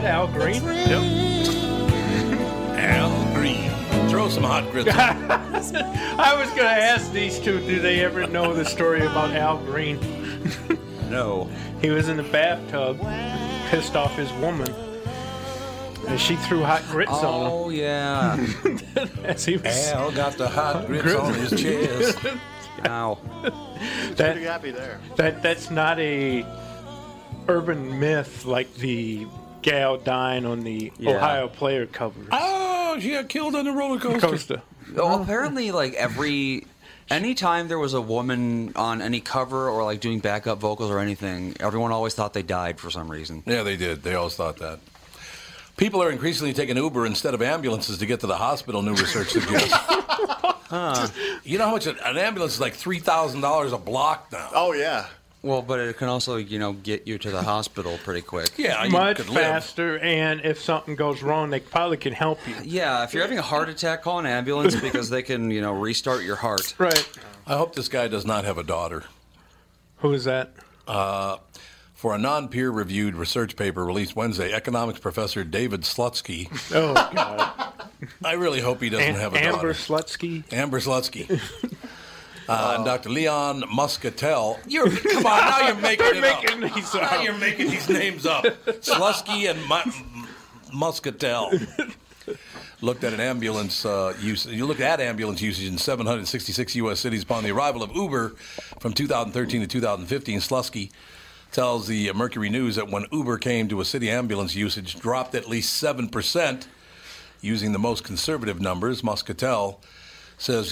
Al Green? Nope. Al Green. Throw some hot grits. I was going to ask these two, do they ever know the story about Al Green? No. He was in the bathtub, pissed off his woman, and she threw hot grits on him. Oh, yeah. Al got the hot grits on his chest. Ow. That's pretty happy there. That's not a urban myth like the gal dying on the Ohio player covers. Oh, she got killed on the roller coaster. Well, apparently, like, anytime there was a woman on any cover or, like, doing backup vocals or anything, everyone always thought they died for some reason. Yeah, they did. They always thought that. People are increasingly taking Uber instead of ambulances to get to the hospital, new research suggests. You know how much an ambulance is, like, $3,000 a block now. Oh, yeah. Well, but it can also, you know, get you to the hospital pretty quick. Yeah, much faster, and if something goes wrong, they probably can help you. Yeah, if you're having a heart attack, call an ambulance because they can, you know, restart your heart. Right. I hope this guy does not have a daughter. Who is that? For a non-peer-reviewed research paper released Wednesday, economics professor David Slutsky. Oh, God. I really hope he doesn't have a daughter. Amber Slutsky. And Dr. Leon Muscatel. Come on, now you're making these names up. Slutsky and Muscatel. looked at an ambulance usage. You looked at ambulance usage in 766 U.S. cities upon the arrival of Uber from 2013 to 2015. Slusky tells the Mercury News that when Uber came to a city, ambulance usage dropped at least 7%, using the most conservative numbers. Muscatel says,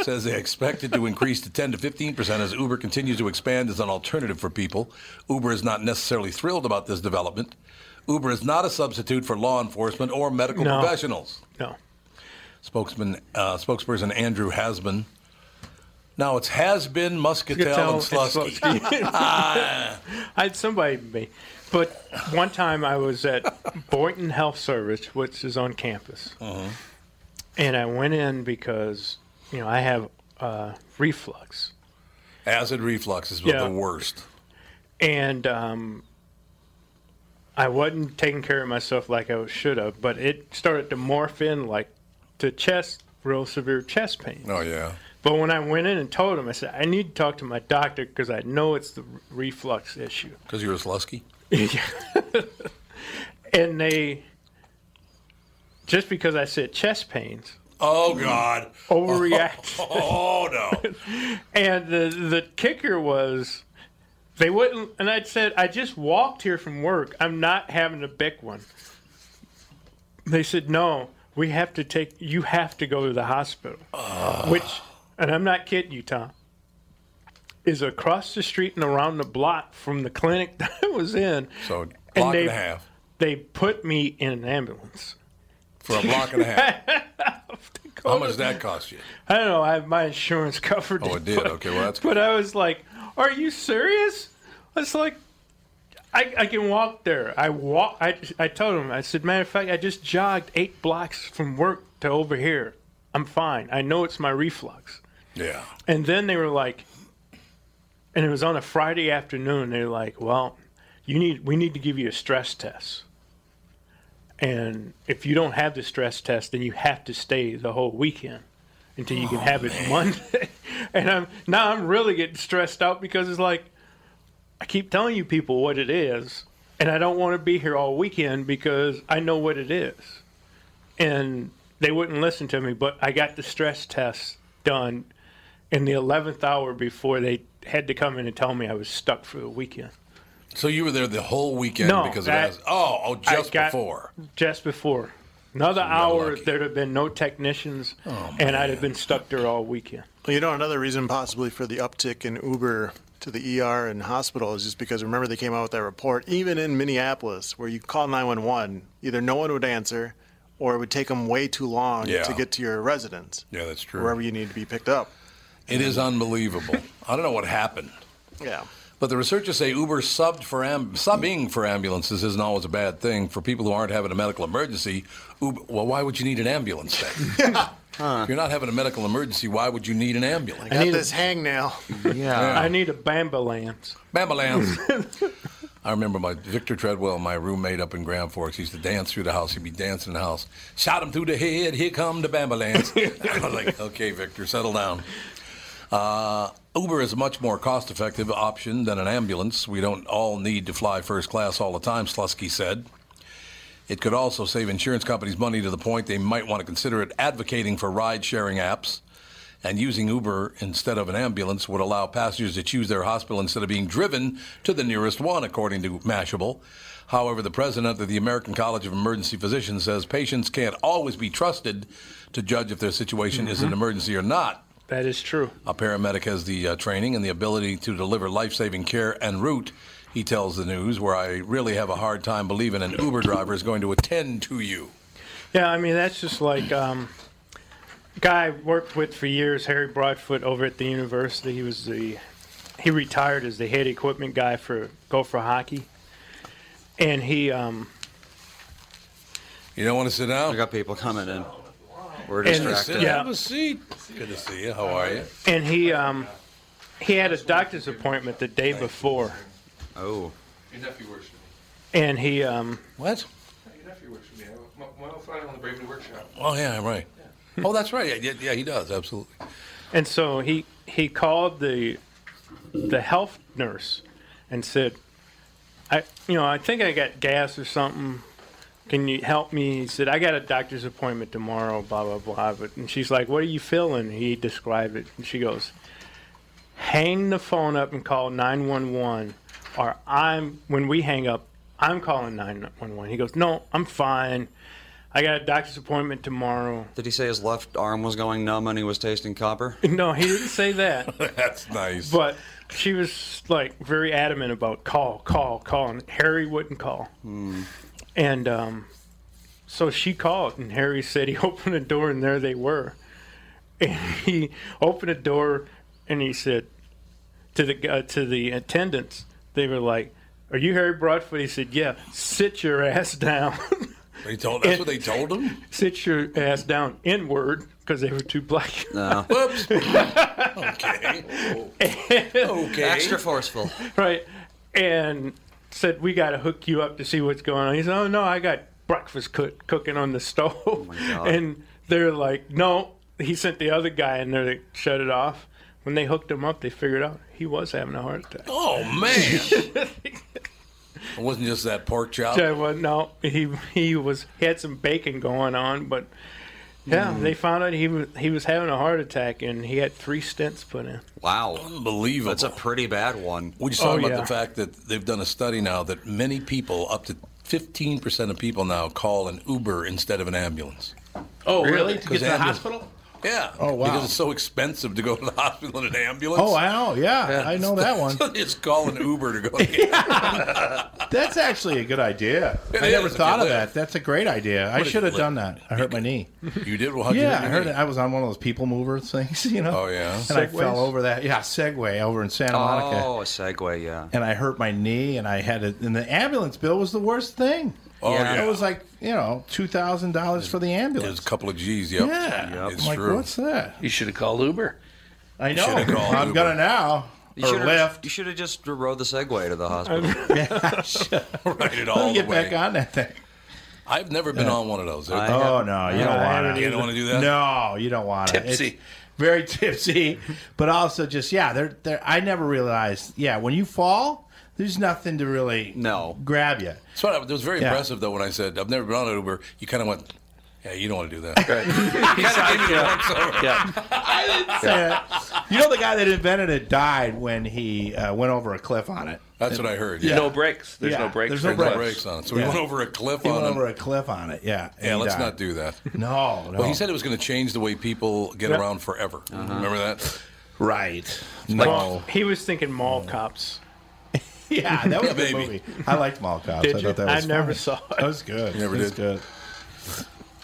says they expect it to increase to 10 to 15% as Uber continues to expand as an alternative for people. Uber is not necessarily thrilled about this development. Uber is not a substitute for law enforcement or medical professionals. No. Spokesperson Andrew Hasbin. Now it's Hasbin, Muscatel, and Slusky. I had somebody me. But one time I was at Boynton Health Service, which is on campus, and I went in because, you know, I have reflux. Acid reflux is the worst. And I wasn't taking care of myself like I should have, but it started to morph in like to chest, real severe chest pain. Oh, yeah. But when I went in and told him, I said, I need to talk to my doctor because I know it's the reflux issue. Because you were Slusky? And they, just because I said chest pains. Oh, God. Overreacted. Oh no. And the kicker was, they wouldn't, and I said, I just walked here from work. I'm not having a big one. They said, no, we have to you have to go to the hospital. Which, and I'm not kidding you, Tom, is across the street and around the block from the clinic that I was in. So a block and a half. They put me in an ambulance. For a block and a half. How much did that cost you? I don't know. I have my insurance covered. Oh, it did? Okay, well, that's good. But I was like, are you serious? I was like, I can walk there. I told him, I said, matter of fact, I just jogged 8 blocks from work to over here. I'm fine. I know it's my reflux. Yeah. And then they were like, and it was on a Friday afternoon. They're like, "Well, we need to give you a stress test, and if you don't have the stress test, then you have to stay the whole weekend until you can have it Monday." And I'm really getting stressed out because it's like I keep telling you people what it is, and I don't want to be here all weekend because I know what it is, and they wouldn't listen to me. But I got the stress test done in the 11th hour before they had to come in and tell me I was stuck for the weekend. So you were there the whole weekend because of that? Just before. Just before. Another hour, there'd have been no technicians, and I'd have been stuck there all weekend. Well, you know, another reason possibly for the uptick in Uber to the ER and hospital is just because, remember, they came out with that report, even in Minneapolis, where you call 911, either no one would answer or it would take them way too long to get to your residence. Yeah, that's true. Wherever you need to be picked up. It is unbelievable. I don't know what happened. Yeah. But the researchers say Uber subbing for ambulances isn't always a bad thing. For people who aren't having a medical emergency, well, why would you need an ambulance then? Yeah. If you're not having a medical emergency, why would you need an ambulance? I got this hangnail. Yeah. I need a Bambalance. Bambalance. I remember Victor Treadwell, my roommate up in Grand Forks, he used to dance through the house. He'd be dancing in the house. Shot him through the head. Here come the Bambalance. I was like, okay, Victor, settle down. Uber is a much more cost-effective option than an ambulance. We don't all need to fly first class all the time, Slusky said. It could also save insurance companies money to the point they might want to consider it. Advocating for ride-sharing apps and using Uber instead of an ambulance would allow passengers to choose their hospital instead of being driven to the nearest one, according to Mashable. However, the president of the American College of Emergency Physicians says patients can't always be trusted to judge if their situation is an emergency or not. That is true. A paramedic has the training and the ability to deliver life-saving care en route, he tells the news, where I really have a hard time believing an Uber driver is going to attend to you. Yeah, I mean, that's just like a guy I worked with for years, Harry Broadfoot, over at the university. He retired as the head equipment guy for Gopher Hockey. And he... You don't want to sit down? I got people coming in. We're distracted. Have a seat. Good to see you. How are you? And he had a doctor's appointment the day before. Oh. Your nephew works for me. And he what? Your nephew works for me. My old friend on the Brave New Workshop. Oh yeah, right. Yeah. Oh, that's right. Yeah, he does absolutely. And so he called the health nurse and said, I think I got gas or something. can you help me? He said, I got a doctor's appointment tomorrow, blah, blah, blah. But, and she's like, what are you feeling? He described it. And she goes, hang the phone up and call 911. Or when we hang up, I'm calling 911. He goes, no, I'm fine. I got a doctor's appointment tomorrow. Did he say his left arm was going numb and he was tasting copper? No, he didn't say that. That's nice. But she was, like, very adamant about call. And Harry wouldn't call. Hmm. And so she called, and Harry said he opened the door, and there they were. And he opened the door, and he said to the attendants, they were like, are you Harry Broadfoot? He said, yeah, sit your ass down. That's what they told him? Sit your ass down inward, because they were too black. No. Whoops. Okay. Okay. Extra forceful. Right. And said, we got to hook you up to see what's going on. He said, oh, no, I got breakfast cooking on the stove. Oh my God. And they're like, no. He sent the other guy in there to shut it off. When they hooked him up, they figured out he was having a heart attack. Oh, man. It wasn't just that pork chop. No, he had some bacon going on, but yeah, they found out he was having a heart attack, and he had 3 stents put in. Wow, unbelievable! That's a pretty bad one. We just talked about the fact that they've done a study now that many people, up to 15% of people now, call an Uber instead of an ambulance. Oh, really? To get to the hospital? Yeah. Oh, wow. Because it's so expensive to go to the hospital in an ambulance. Oh, I know. Yeah, I know that one. It's calling Uber to go. That's actually a good idea. I never thought of that. That's a great idea. I should have done that. I hurt my knee. You did? Well, yeah, I heard it. I was on one of those people mover things, you know. Oh, yeah. And Segways? I fell over that. Yeah, Segway over in Santa Monica. Oh, a Segway, yeah. And I hurt my knee, and I had it. And the ambulance bill was the worst thing. Oh, yeah. It was like, you know, $2,000 for the ambulance. It was a couple of G's, yep. Yeah. It's like, true. What's that? You should have called Uber. I know. I'm going to now. You or Lyft. You should have just rode the Segway to the hospital. Right it all the way. Let me get back on that thing. I've never been on one of those. You don't want to. You don't want to do that? No, you don't want to. Tipsy. It's very tipsy. But also just, I never realized, when you fall... There's nothing to really grab you. So it was very impressive, though, when I said, I've never been on an Uber. You kind of went, you don't want to do that. Right. I didn't say it. You know, the guy that invented it died when he went over a cliff on it. That's what I heard. Yeah. No brakes. There's no brakes. There's no brakes on it. So he went over a cliff on it. He went over a cliff on it, yeah. Yeah, let's not do that. No. Well, he said it was going to change the way people get around forever. Uh-huh. Remember that? Right. No. He was thinking mall cops. Yeah, that was a good movie. I liked Mall Cops. I thought that was never saw it. That was good. You never did? Good.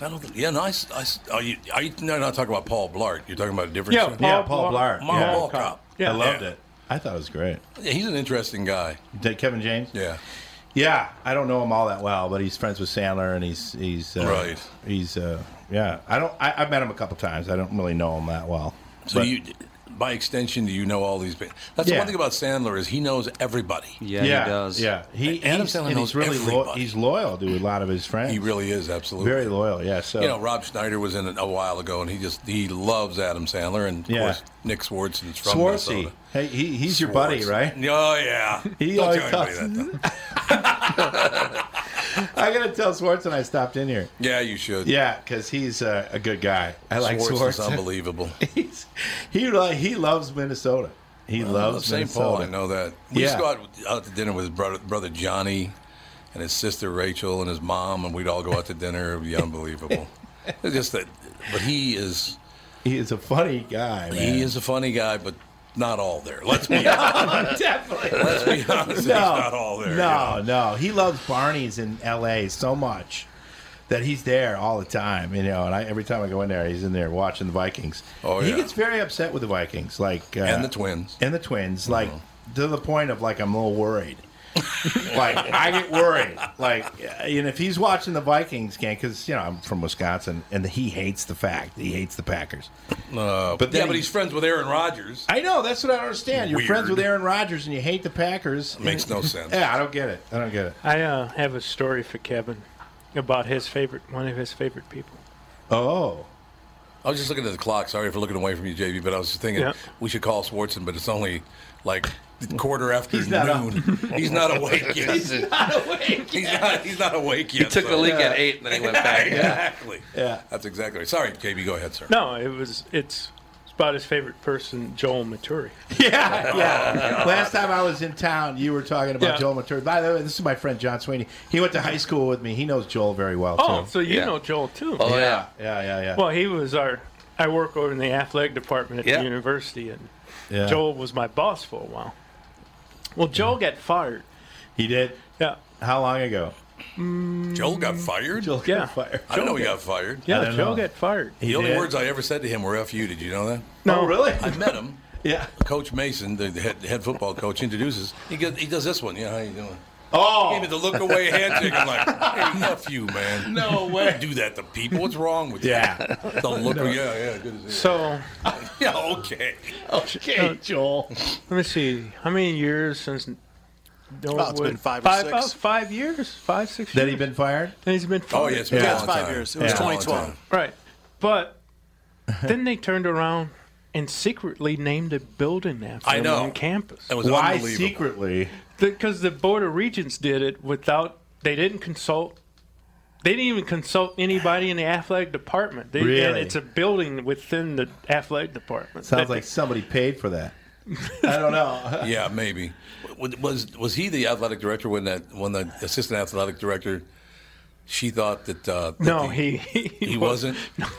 I don't think... Yeah, no, you're not talking about Paul Blart. You're talking about a different... Yeah, Paul Blart. Mall Cop. Yeah, I loved it. I thought it was great. Yeah, he's an interesting guy. Kevin James? Yeah. Yeah, I don't know him all that well, but he's friends with Sandler, and he's right. He's... yeah, I don't... I've met him a couple times. I don't really know him that well. So you... By extension, do you know all these people? That's the one thing about Sandler is he knows everybody. Yeah, he does. Yeah, Adam Sandler knows really everybody. He's loyal to a lot of his friends. He really is, absolutely. Very loyal, yeah. So Rob Schneider was in it a while ago, and he loves Adam Sandler, and of course Nick Swartzen's from Minnesota. Hey, he's your buddy, right? Oh yeah. He Don't tell anybody that. I gotta tell Swartzen I stopped in here. Yeah, you should. Yeah, because he's a good guy. I like Swartzen. Is unbelievable. He loves Minnesota. He loves St. Paul. I know that. We just go out to dinner with his brother Johnny, and his sister Rachel, and his mom, and we'd all go out to dinner. It'd be unbelievable. It's just that, but he is a funny guy. Man. He is a funny guy, but. Not all there. Let's be honest. Definitely. Let's be honest. He's not all there. No. He loves Barney's in L.A. so much that he's there all the time. You know, and every time I go in there, he's in there watching the Vikings. Oh yeah. He gets very upset with the Vikings, like and the Twins. Like to the point of like I'm a little worried. Like I get worried. Like, and if he's watching the Vikings game, because I'm from Wisconsin, and he hates the fact that he hates the Packers. But he's friends with Aaron Rodgers. I know that's what I don't understand. You're friends with Aaron Rodgers and you hate the Packers. It makes no sense. Yeah, I don't get it. I have a story for Kevin about one of his favorite people. Oh. I was just looking at the clock. Sorry for looking away from you, JB, but I was just thinking we should call Swartzen, but it's only like quarter after noon. He's not awake yet. He's not awake yet. He took a leak at 8 and then he went back. Exactly. Yeah. That's exactly right. Sorry, KB, go ahead, sir. No, it's about his favorite person, Joel Maturi. Yeah. Last time I was in town, you were talking about Joel Maturi. By the way, this is my friend John Sweeney. He went to high school with me. He knows Joel very well, too. Oh, so you know Joel, too. Oh, yeah. Well, he was I work over in the athletic department at the university, and Joel was my boss for a while. Well, Joel got fired. He did? Yeah. How long ago? Joel got fired? Joel got fired. I don't know he got fired. Yeah, Joel got fired. The only words I ever said to him were F you. Did you know that? No, really? I met him. Yeah. Coach Mason, the head football coach, introduces. He does this one. Yeah, how you doing? Oh. He gave me the look away handshake. I'm like, hey, F you, man. No way. You do that to people. What's wrong with you? Yeah. The look away. Yeah. Good to see you. So. Yeah, okay, Joel. Let me see. How many years since... it's been 5 or 6. 5 years? 5, 6 years. Then he's been fired? Oh, yeah, it's been a long 5 years. It was 2012. Right. But then they turned around and secretly named a building after him on campus. That was unbelievable. Why secretly? Because the Board of Regents did it without, they didn't consult. They didn't even consult anybody in the athletic department. Really? And it's a building within the athletic department. Sounds like somebody paid for that. I don't know. Yeah, maybe. Was he the athletic director when the assistant athletic director? She thought that no, he wasn't.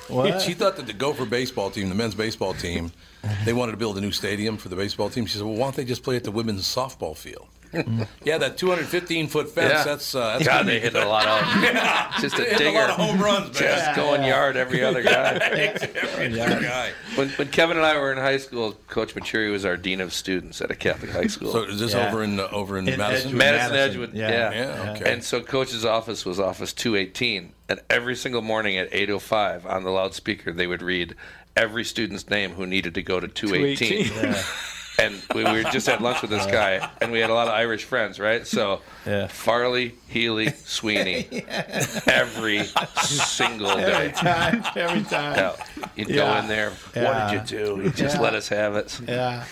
What? She thought that the Gopher baseball team, the men's baseball team, they wanted to build a new stadium for the baseball team. She said, "Well, why don't they just play at the women's softball field?" Yeah, that 215-foot fence. Yeah. That's God, they hit a lot of just a dinger, a lot of home runs, man. Just going yard every other guy. When Kevin and I were in high school, Coach Machiri was our dean of students at a Catholic high school. So is this over in Madison? Edgewood. Yeah. Okay. And so Coach's office was office 218, and every single morning at 8:05 on the loudspeaker they would read every student's name who needed to go to 218. And we were just at lunch with this guy, and we had a lot of Irish friends, right? So Farley, Healy, Sweeney, every single day. Every time. Now, you'd go in there, what did you do? You just let us have it. Yeah.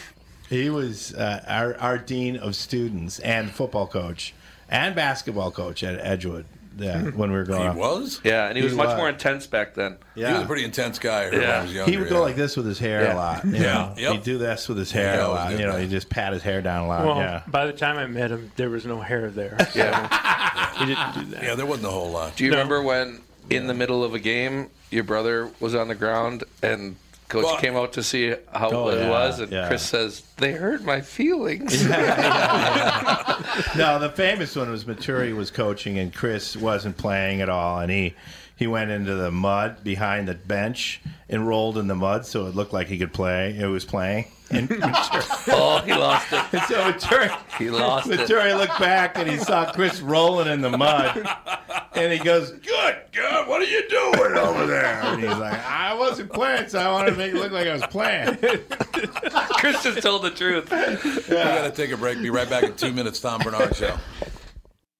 He was our dean of students and football coach and basketball coach at Edgewood. Yeah, when we were growing up. He was? Yeah, and he was much more intense back then. Yeah. He was a pretty intense guy when I was younger. He would go like this with his hair a lot. You know? He'd do this with his hair a lot. You know, he'd just pat his hair down a lot. Well, by the time I met him, there was no hair there. So he didn't do that. Yeah, there wasn't a whole lot. Do you remember when, in the middle of a game, your brother was on the ground and... Coach came out to see how it was, and Chris says, they hurt my feelings. No, the famous one was Maturi was coaching, and Chris wasn't playing at all, and he went into the mud behind the bench and rolled in the mud so it looked like he could play. It was playing. And he lost it. And so Maturi looked back, and he saw Chris rolling in the mud. And he goes, good God, what are you doing over there? And he's like, I wasn't playing, so I wanted to make it look like I was playing. Chris just told the truth. We got to take a break. Be right back in 2 minutes. Tom Bernard Show.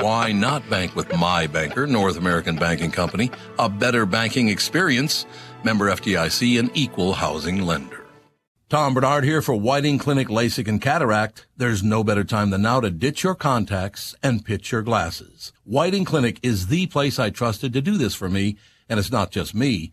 Why not bank with my banker, North American Banking Company, a better banking experience, member FDIC, an equal housing lender. Tom Bernard here for Whiting Clinic LASIK and Cataract. There's no better time than now to ditch your contacts and pitch your glasses. Whiting Clinic is the place I trusted to do this for me, and it's not just me.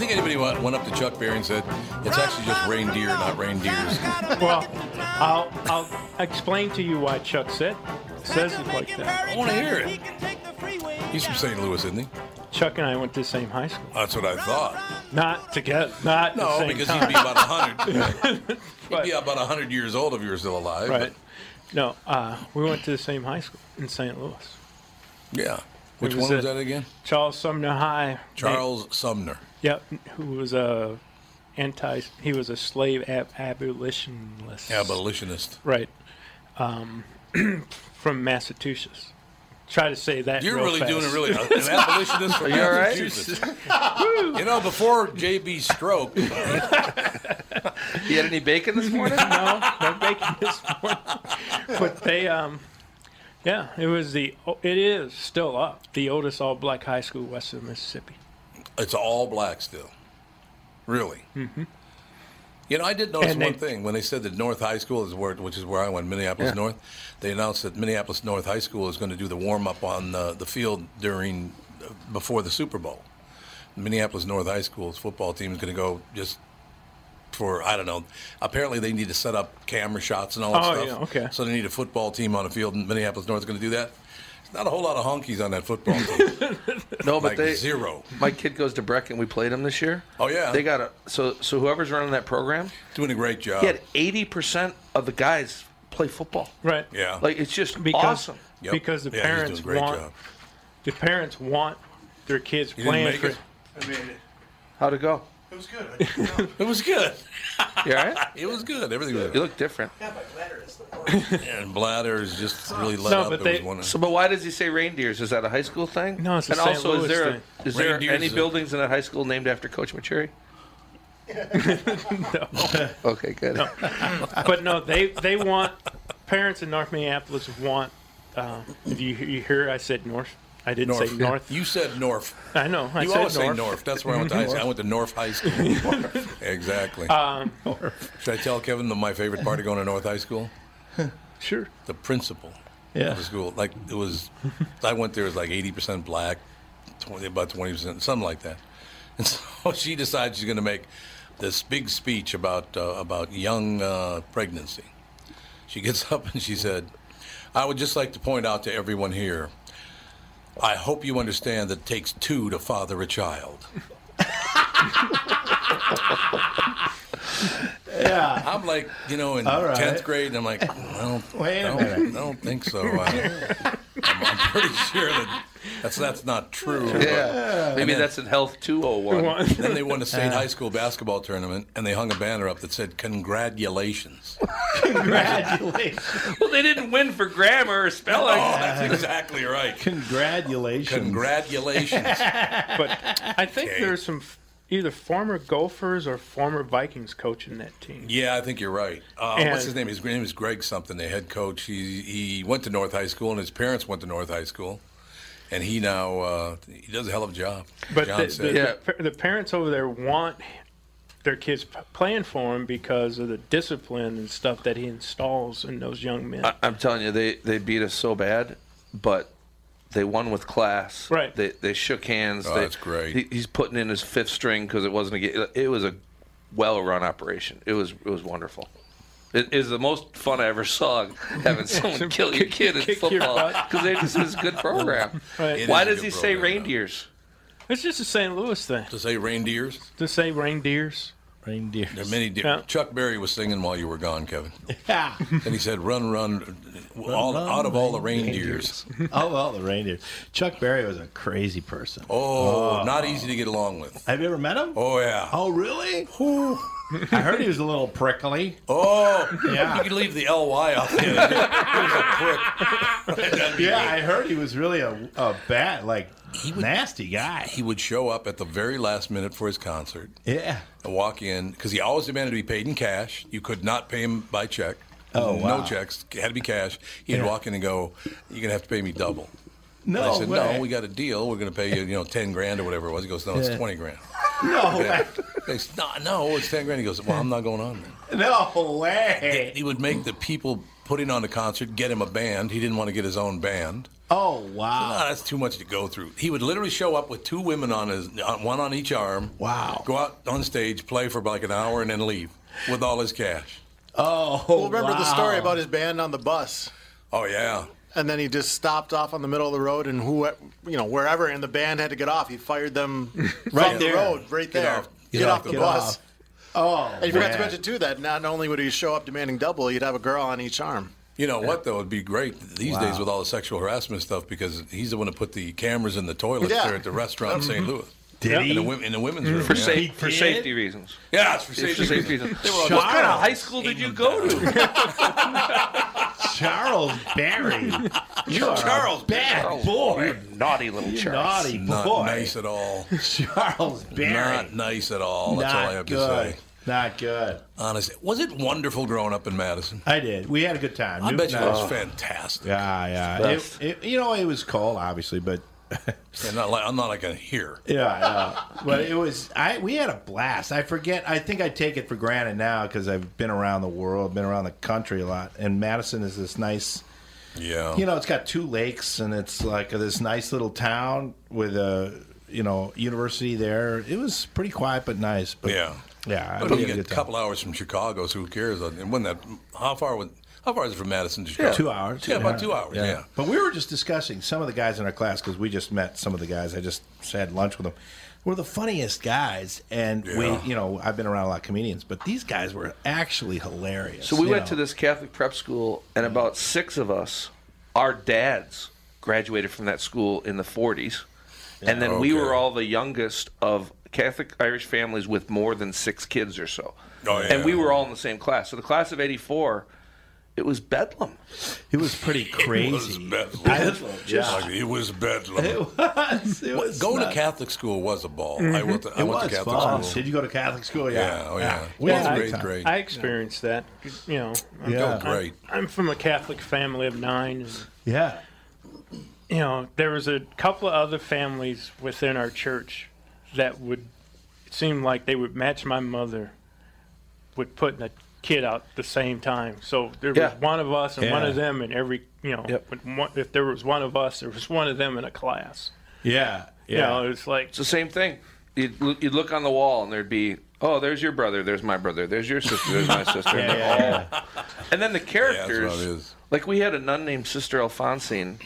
Anybody went up to Chuck Berry and said, it's actually just reindeer, not reindeers? Well, I'll explain to you why Chuck says it like that. I want to hear it. He's from St. Louis, isn't he? Chuck and I went to the same high school. That's what I thought. Not together. Not no, the same because time. He'd be about 100. Right? He'd be about 100 years old if you were still alive. Right. But. No, we went to the same high school in St. Louis. Yeah. Which one was that again? Charles Sumner High. Charles Sumner. Yep, who was he was a slave abolitionist. Abolitionist. Right. From Massachusetts. Try to say that you're real really fast. Doing it really. An abolitionist from Massachusetts. You know, before J.B. Stroke. You had any bacon this morning? No bacon this morning. But they... Yeah, it is still up. The oldest all-black high school west of Mississippi. It's all black still. Really? Mm-hmm. You know, I did notice one thing. When they said that North High School, which is where I went, Minneapolis North, they announced that Minneapolis North High School is going to do the warm-up on the field before the Super Bowl. Minneapolis North High School's football team is going to go just for, I don't know, apparently they need to set up camera shots and all that stuff. Yeah, okay. So they need a football team on the field, and Minneapolis North is going to do that. Not a whole lot of honkies on that football team. No, but zero. My kid goes to Breck, and we played them this year. Oh yeah, they got so whoever's running that program doing a great job. He had 80% of the guys play football. Right. Yeah. Like it's just awesome. Yep. Because the parents want their kids playing. I made it. How'd it go? It was good. It was good. You all right? It was good. Everything was good. You look different. Yeah, my bladder is the worst. And bladder is just really let up. But why does he say reindeers? Is that a high school thing? No, it's a St. Louis thing. And also, is there any buildings in a high school named after Coach Machiri? No. Okay, good. No. But no, they want, parents in North Minneapolis want, if you hear I said North. I didn't say North. You said North. I know. I said North. You always say North. That's where I went to high school. I went to North High School. Exactly. Should I tell Kevin my favorite part of going to North High School? Sure. The principal of the school. Like, it was, I went there, it was like 80% black, about 20%, something like that. And so she decides she's going to make this big speech about young pregnancy. She gets up and she said, I would just like to point out to everyone here, I hope you understand that it takes two to father a child. Yeah. I'm like, you know, in 10th grade, and I'm like, I don't think so. I'm pretty sure that that's not true. Yeah. Maybe that's in Health 201. Then they won a state high school basketball tournament, and they hung a banner up that said, congratulations. Congratulations. Well, they didn't win for grammar or spelling. Oh, that's exactly right. Congratulations. Congratulations. But I think there's some... Either former Gophers or former Vikings coach in that team. Yeah, I think you're right. What's his name? His name is Greg something, the head coach. He went to North High School, and his parents went to North High School. And he now he does a hell of a job. But the parents over there want their kids playing for him because of the discipline and stuff that he installs in those young men. I'm telling you, they beat us so bad, but... They won with class. Right. They shook hands. Oh, that's great. He's putting in his fifth string because it wasn't a game. It was a well-run operation. It was wonderful. It is the most fun I ever saw having someone kill your kid in football because it was a good program. Right. Why does he say reindeers? It's just a St. Louis thing. To say reindeers? Reindeers. There are many deer. Yeah. Chuck Berry was singing while you were gone, Kevin. Yeah. And he said, run, run, out of all the reindeers. Out of all the reindeers. Chuck Berry was a crazy person. Oh, not easy to get along with. Have you ever met him? Oh, yeah. Oh, really? Ooh. I heard he was a little prickly. Oh, yeah. You could leave the L-Y off the end. He was a prick. Yeah, I heard he was really a bad, like, nasty guy. He would show up at the very last minute for his concert. Yeah. And walk in, because he always demanded to be paid in cash. You could not pay him by check. Oh, wow. No checks. It had to be cash. He'd walk in and go, you're going to have to pay me double. No and I said, way. No, we got a deal. We're going to pay you, 10 grand or whatever it was. He goes, no, it's 20 grand. No way. No, it's 10 grand. He goes, well, I'm not going on then. No way. He would make the people putting on the concert get him a band. He didn't want to get his own band. Oh, wow. So, that's too much to go through. He would literally show up with two women on one on each arm. Wow. Go out on stage, play for like an hour, and then leave with all his cash. Oh, well, remember the story about his band on the bus. Oh, yeah. And then he just stopped off on the middle of the road, and wherever, and the band had to get off. He fired them from the road, right there. Get off the bus. Oh, and you forgot to mention, too, that not only would he show up demanding double, he'd have a girl on each arm. You know what, though? It'd be great these days with all the sexual harassment stuff, because he's the one who put the cameras in the toilets there at the restaurant in St. Louis. Did he? In the women's room. For safety reasons. Yeah, it's for safety reasons. What kind of high school did you go to? Charles Berry. You're Charles Berry. Boy. You're naughty little Charles. Naughty boy. Not nice at all. Charles Berry. Not nice at all. That's all I have to say. Not good. Honestly. Was it wonderful growing up in Madison? I did. We had a good time. I bet you it was fantastic. Yeah, yeah. It was cold, obviously, but... I'm not like a here. Yeah, but it was. We had a blast. I forget. I think I take it for granted now because I've been around the world, been around the country a lot. And Madison is this nice. Yeah. It's got two lakes, and it's like this nice little town with a university there. It was pretty quiet but nice. But yeah. Yeah. But you get a couple hours from Chicago, so who cares? And when that, how far is it from Madison to Chicago? 2 hours. Yeah, about 2 hours, yeah. But we were just discussing some of the guys in our class, because we just met some of the guys. I just had lunch with them. We're the funniest guys, and I've been around a lot of comedians, but these guys were actually hilarious. So we went to this Catholic prep school, and about six of us, our dads, graduated from that school in the 40s, and then we were all the youngest of Catholic Irish families with more than six kids or so. Oh, yeah. And we were all in the same class. So the class of 84... It was bedlam. It was pretty crazy. It was bedlam. It was bedlam. It was going to Catholic school was a ball. Mm-hmm. I went to Catholic school. Did you go to Catholic school? Yeah. Oh, yeah. Great. I experienced that. Great. I'm from a Catholic family of nine. And, there was a couple of other families within our church that it seemed like they would match my mother with putting a kid out at the same time. So there was one of us and one of them in every, if there was one of us, there was one of them in a class. Yeah. Yeah. It's like... It's the same thing. You'd look on the wall and there'd be, there's your brother, there's my brother, there's your sister, there's my sister. And then the characters, like we had a nun named Sister Alphonsine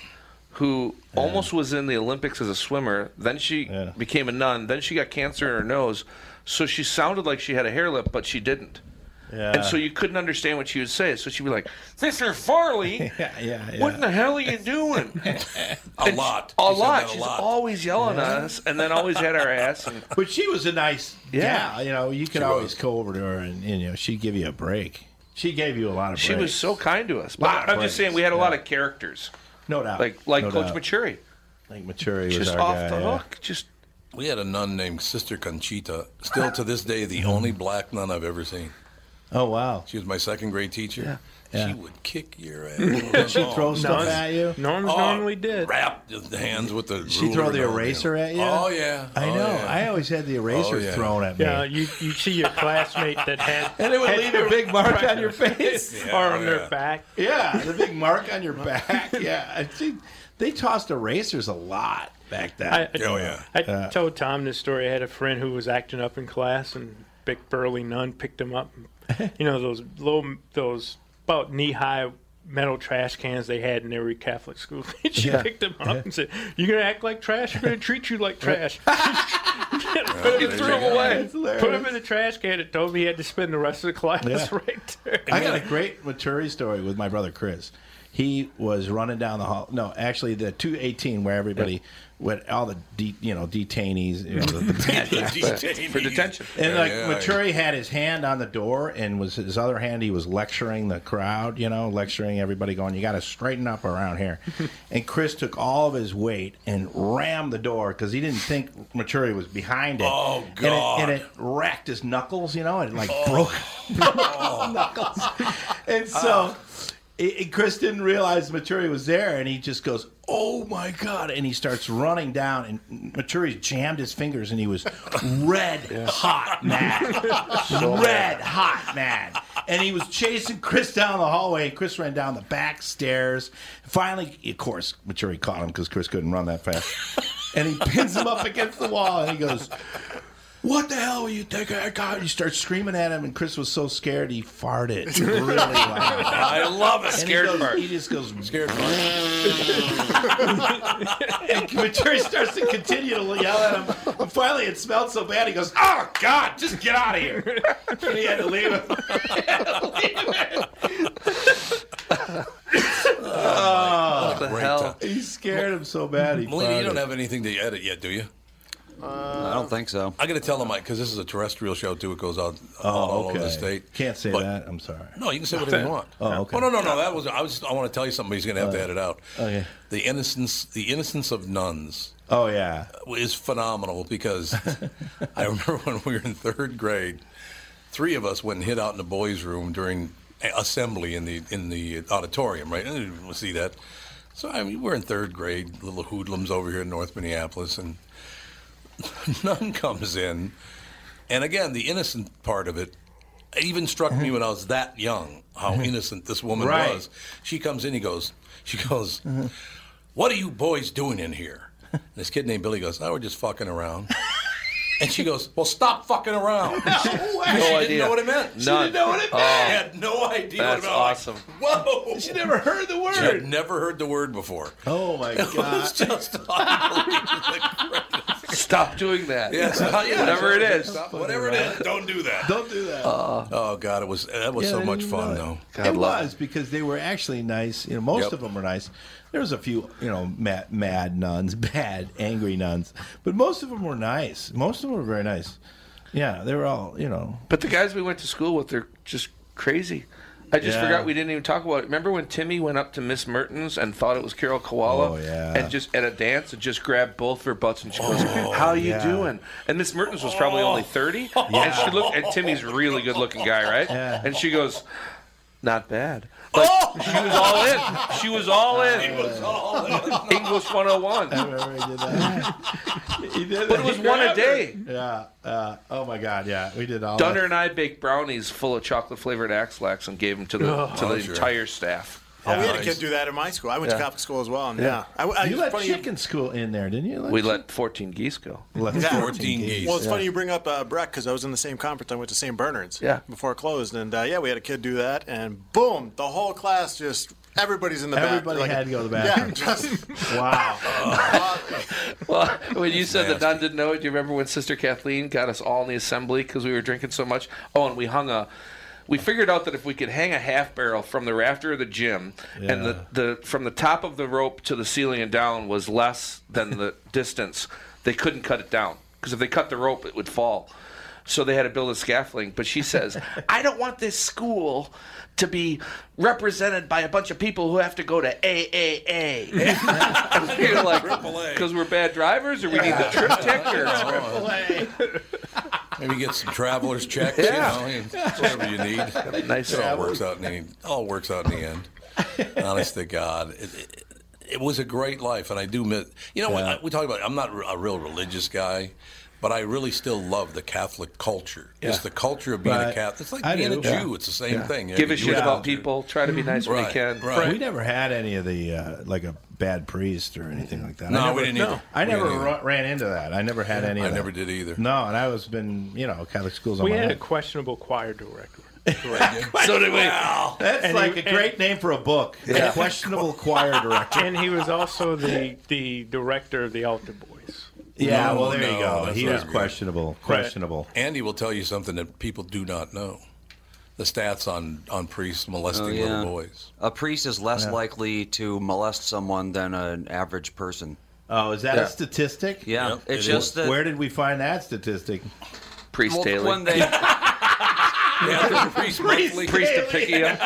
who almost was in the Olympics as a swimmer. Then she became a nun. Then she got cancer in her nose. So she sounded like she had a hair lip, but she didn't. Yeah. And so you couldn't understand what she would say. So she'd be like, Sister Farley, what in the hell are you doing? A lot. She's always yelling at us and then always had our ass. But she was a nice gal. You could always go over to her and she'd give you a break. She gave you a lot of breaks. She was so kind to us. But I'm just saying we had a lot of characters. No doubt. Like Coach Machiri. Like Machiri was just off the hook. Just... We had a nun named Sister Conchita. Still to this day, the only black nun I've ever seen. Oh, wow. She was my second grade teacher. Yeah. Yeah. She would kick your ass. Did she throw stuff at you? Norms normally did. Wrapped the hands with the... She throw the eraser at you? Oh, yeah. I know. Yeah. I always had the eraser thrown at me. Yeah, you see your classmate that had... And it would leave a big mark on your face. Or on their back. Yeah, the big mark on your back. Yeah. They tossed erasers a lot back then. I told Tom this story. I had a friend who was acting up in class, and big burly nun picked him up. Those about knee-high metal trash cans they had in every Catholic school. She picked them up and said, "You're gonna act like trash. We're gonna treat you like trash." He threw them away. Put them in the trash can and told me he had to spend the rest of the class right there. I got a great Maturi story with my brother Chris. He was running down the hall. No, actually, the 218 where everybody, with all the detainees, detainees for detention. And Maturi had his hand on the door, and with his other hand, he was lecturing the crowd. You know, lecturing everybody, going, "You got to straighten up around here." And Chris took all of his weight and rammed the door because he didn't think Maturi was behind it. Oh God! And it racked his knuckles. You know, and it broke his knuckles. And so. Chris didn't realize Maturi was there, and he just goes, "Oh my God!" And he starts running down, and Maturi jammed his fingers, and he was red hot mad, and he was chasing Chris down the hallway. And Chris ran down the back stairs. Finally, of course, Maturi caught him because Chris couldn't run that fast, and he pins him up against the wall, and he goes, "What the hell are you thinking?" God, you start screaming at him, and Chris was so scared he farted really loud. I love it. Scared fart. He just goes scared fart. And Maturi starts to continue to yell at him. And finally, it smelled so bad he goes, "Oh God, just get out of here!" And he had to leave him. What the hell? He scared him so bad he farted. You don't have anything to edit yet, do you? I don't think so. I got to tell them, Mike, because this is a terrestrial show, too. It goes out all over the state. Can't say that. I'm sorry. No, you can say whatever you want. Oh, okay. Oh, no. That was, I want to tell you something, but he's going to have to edit it out. Okay. The innocence of nuns. Oh, yeah. Is phenomenal because I remember when we were in third grade, three of us went and hid out in the boys' room during assembly in the auditorium, right? I didn't want to see that. So, we're in third grade, little hoodlums over here in North Minneapolis, and nun comes in, and again, the innocent part of it even struck me when I was that young, how innocent this woman was. She comes in, she goes, "What are you boys doing in here?" And this kid named Billy goes, "Oh, we're just fucking around." And she goes, "Well, stop fucking around." She didn't know what it meant. She didn't know what it meant. I had no idea what it meant. That's awesome. Whoa. She never heard the word. She had never heard the word before. Oh, my God. It was just unbelievable. Stop doing that. Yes. Whatever it is. Whatever it is, don't do that. Don't do that. Oh, God, that was so much fun, though. God, it was, because they were actually nice. You know, most of them were nice. There was a few, mad nuns, bad, angry nuns. But most of them were nice. Most of them were very nice. Yeah, they were all, But the guys we went to school with, they're just crazy. I just forgot we didn't even talk about it. Remember when Timmy went up to Miss Mertens and thought it was Carol Koala? Oh, yeah. And just at a dance and just grabbed both her butts and she goes, "How are you doing?" And Miss Mertens was probably only 30. Yeah. And she looked, and Timmy's a really good-looking guy, right? Yeah. And she goes, "Not bad." Like, she was all in. English 101. I remember he did that. But it was one a day. Yeah. Oh, my God, yeah. We did all Dunner that. And I baked brownies full of chocolate-flavored Axlax and gave them to the entire staff. Yeah. Oh, we had a kid do that in my school. I went to Catholic school as well. And you let chicken school in there, didn't you? We let 14 geese go. Well, it's funny you bring up Breck because I was in the same conference. I went to St. Bernard's before it closed. And, we had a kid do that. And, boom, the whole class just... Everybody's in the bathroom. Everybody had to go to the bathroom. Yeah, wow. Well, when you said the nun didn't know it, do you remember when Sister Kathleen got us all in the assembly because we were drinking so much? Oh, and we figured out that if we could hang a half barrel from the rafter of the gym, and the from the top of the rope to the ceiling and down was less than the distance, they couldn't cut it down because if they cut the rope, it would fall. So they had to build a scaffolding. But she says, "I don't want this school to be represented by a bunch of people who have to go to AAA." And we're like, because we're bad drivers, or we need the trip ticker. AAA. Maybe get some traveler's checks, whatever you need. Nice. It all works out in the end. Honest to God. It was a great life, and I do miss. What we talk about, I'm not a real religious guy. But I really still love the Catholic culture. Yeah. It's the culture of being a Catholic. It's like being a Jew. It's the same thing. Give a shit about people. Try to be nice when you can. Right. We never had any of the, a bad priest or anything like that. No, we didn't either. I never ran into that. I never had any of that. I never did either. No, and I was Catholic schools on my head. We had a questionable choir director. So did we. Wow. That's a great name for a book. Yeah. A questionable choir director. And he was also the director of the altar boys. Yeah, well, there you go. He was questionable. Questionable. Right. Andy will tell you something that people do not know. The stats on priests molesting little boys. A priest is less likely to molest someone than an average person. Oh, is that a statistic? Yeah. Yep. It's just that, where did we find that statistic? Priest Daily. When they... Priest Apicchio.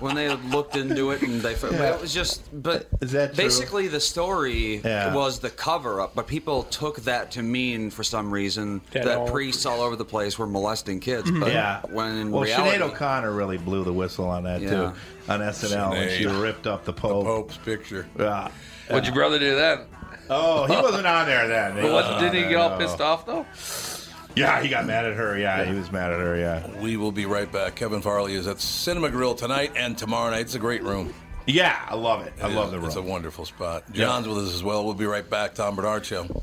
When they looked into it and they it was just, but basically the story was the cover up, but people took that to mean for some reason that priests all over the place were molesting kids. But when in reality, Sinead O'Connor really blew the whistle on that too on SNL when she ripped up the Pope. The Pope's picture. What'd your brother do then? Oh, he wasn't on there then. Didn't he get all pissed off though? Yeah, he got mad at her. Yeah, he was mad at her. Yeah. We will be right back. Kevin Farley is at Cinema Grill tonight and tomorrow night. It's a great room. Yeah, I love it. I love the room. It's a wonderful spot. John's with us as well. We'll be right back. Tom Bernard Show.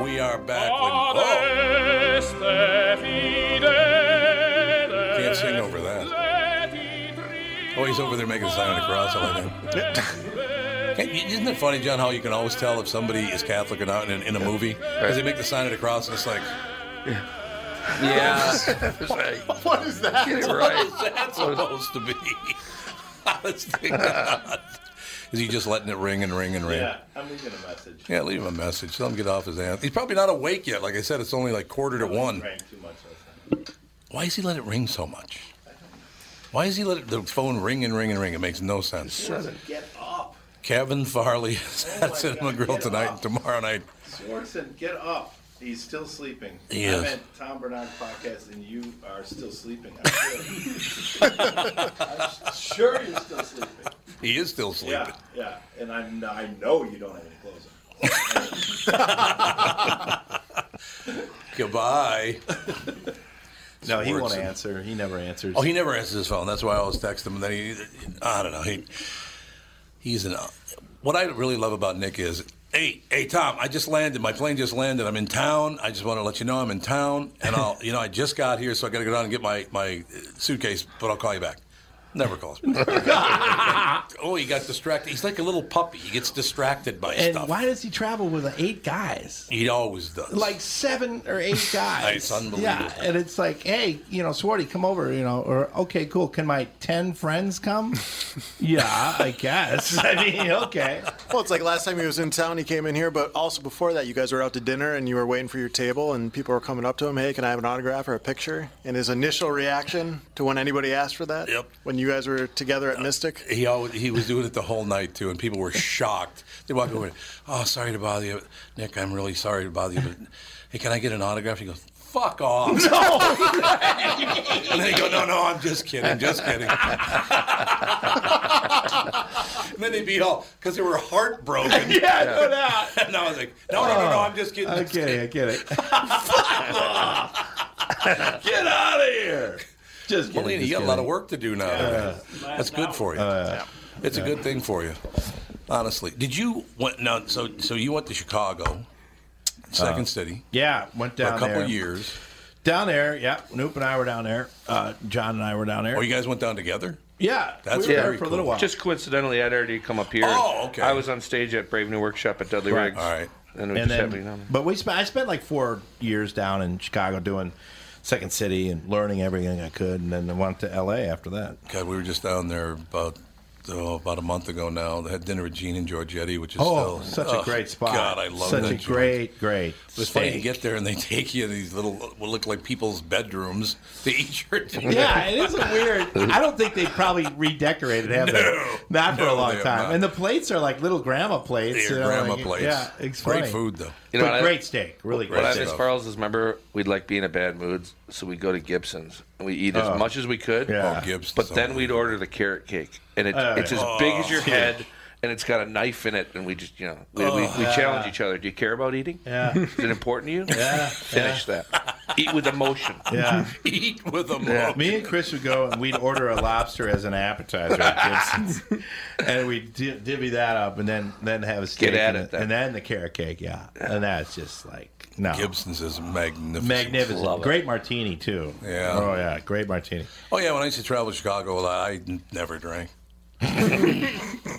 We are back Can't sing over that. Oh, he's over there making a sign on the cross. I like that. Isn't it funny, John, how you can always tell if somebody is Catholic or not in a movie? Because they make the sign of the cross and it's like... Yeah. What is that? Get it right. What is that supposed to be? Honestly, God. Is he just letting it ring and ring and ring? Yeah, I'm leaving a message. Yeah, leave him a message. Let him get off his ass. He's probably not awake yet. Like I said, it's only like 1:45. Why does he let it ring so much? Why does he let the phone ring and ring and ring? It makes no sense. He doesn't get up. Kevin Farley is at Cinema Grill tonight and tomorrow night. Swanson, get up. He's still sleeping. Yes. I meant Tom Bernard podcast, and you are still sleeping. I'm sure you're still sleeping. He is still sleeping. Yeah, and I know you don't have any clothes on. Goodbye. No, he won't answer. He never answers. Oh, he never answers his phone. That's why I always text him. And then I don't know. What I really love about Nick is... Hey, Tom, I just landed. My plane just landed. I'm in town. I just want to let you know I'm in town. And I just got here, so I got to go down and get my suitcase, but I'll call you back. Never calls me. Oh, he got distracted. He's like a little puppy. He gets distracted by stuff. And why does he travel with 8 guys? He always does. Like 7 or 8 guys. It's unbelievable. Yeah, and it's like, hey, Swarty, come over, or okay, cool. Can my 10 friends come? Yeah, I guess. I mean, okay. Well, it's like last time he was in town, he came in here, but also before that, you guys were out to dinner and you were waiting for your table, and people were coming up to him, hey, can I have an autograph or a picture? And his initial reaction to when anybody asked for that? Yep. When you guys were together at Mystic? He was doing it the whole night, too, and people were shocked. They walked over and, oh, sorry to bother you. Nick, I'm really sorry to bother you, but hey, can I get an autograph? He goes, fuck off. No! And then they go, no, I'm just kidding, And then they beat all, because they were heartbroken. Yeah, no doubt. And I was like, no, I'm just kidding. I get it. Get out of here. Just kidding. Well, Lena, you got a lot of work to do now. Yeah. That's good for you. It's a good thing for you. Honestly, did you went now? So you went to Chicago, second city. Yeah, went down there for a couple of years. Down there, yeah. Noop and I were down there. John and I were down there. Oh, you guys went down together? Yeah, that's we were there for a little while. Just coincidentally, I'd already come up here. Oh, okay. I was on stage at Brave New Workshop at Dudley Riggs. All right, I spent like 4 years down in Chicago doing second city and learning everything I could, and then I went to L.A. after that. God, we were just down there about a month ago now. They had dinner with Gene and Georgetti, which is such a great spot. God, I love that. Such a great It's funny to get there, and they take you to these little, what look like people's bedrooms to eat your dinner. Yeah, it is weird. I don't think they probably redecorated it, Not for a long time. Not. And the plates are like little grandma plates. They're grandma plates. Yeah, it's great food, though. Great steak. Really great steak. What I Farrell's is, remember, we'd like be in a bad mood, so we'd go to Gibson's. We eat as much as we could, but then we'd order the carrot cake, and it's as big as your head, and it's got a knife in it, and we just, we challenge each other. Do you care about eating? Yeah. Is it important to you? Yeah. Finish that. Eat with emotion. Yeah. Eat with emotion. Yeah. Me and Chris would go, and we'd order a lobster as an appetizer at Gibson's, and we'd divvy that up, and then have a steak, and then the carrot cake, and that's just like. No. Gibson's is magnificent. Love great it. Martini, too. Yeah. Oh, yeah. Great martini. Oh, yeah. When I used to travel to Chicago, I never drank.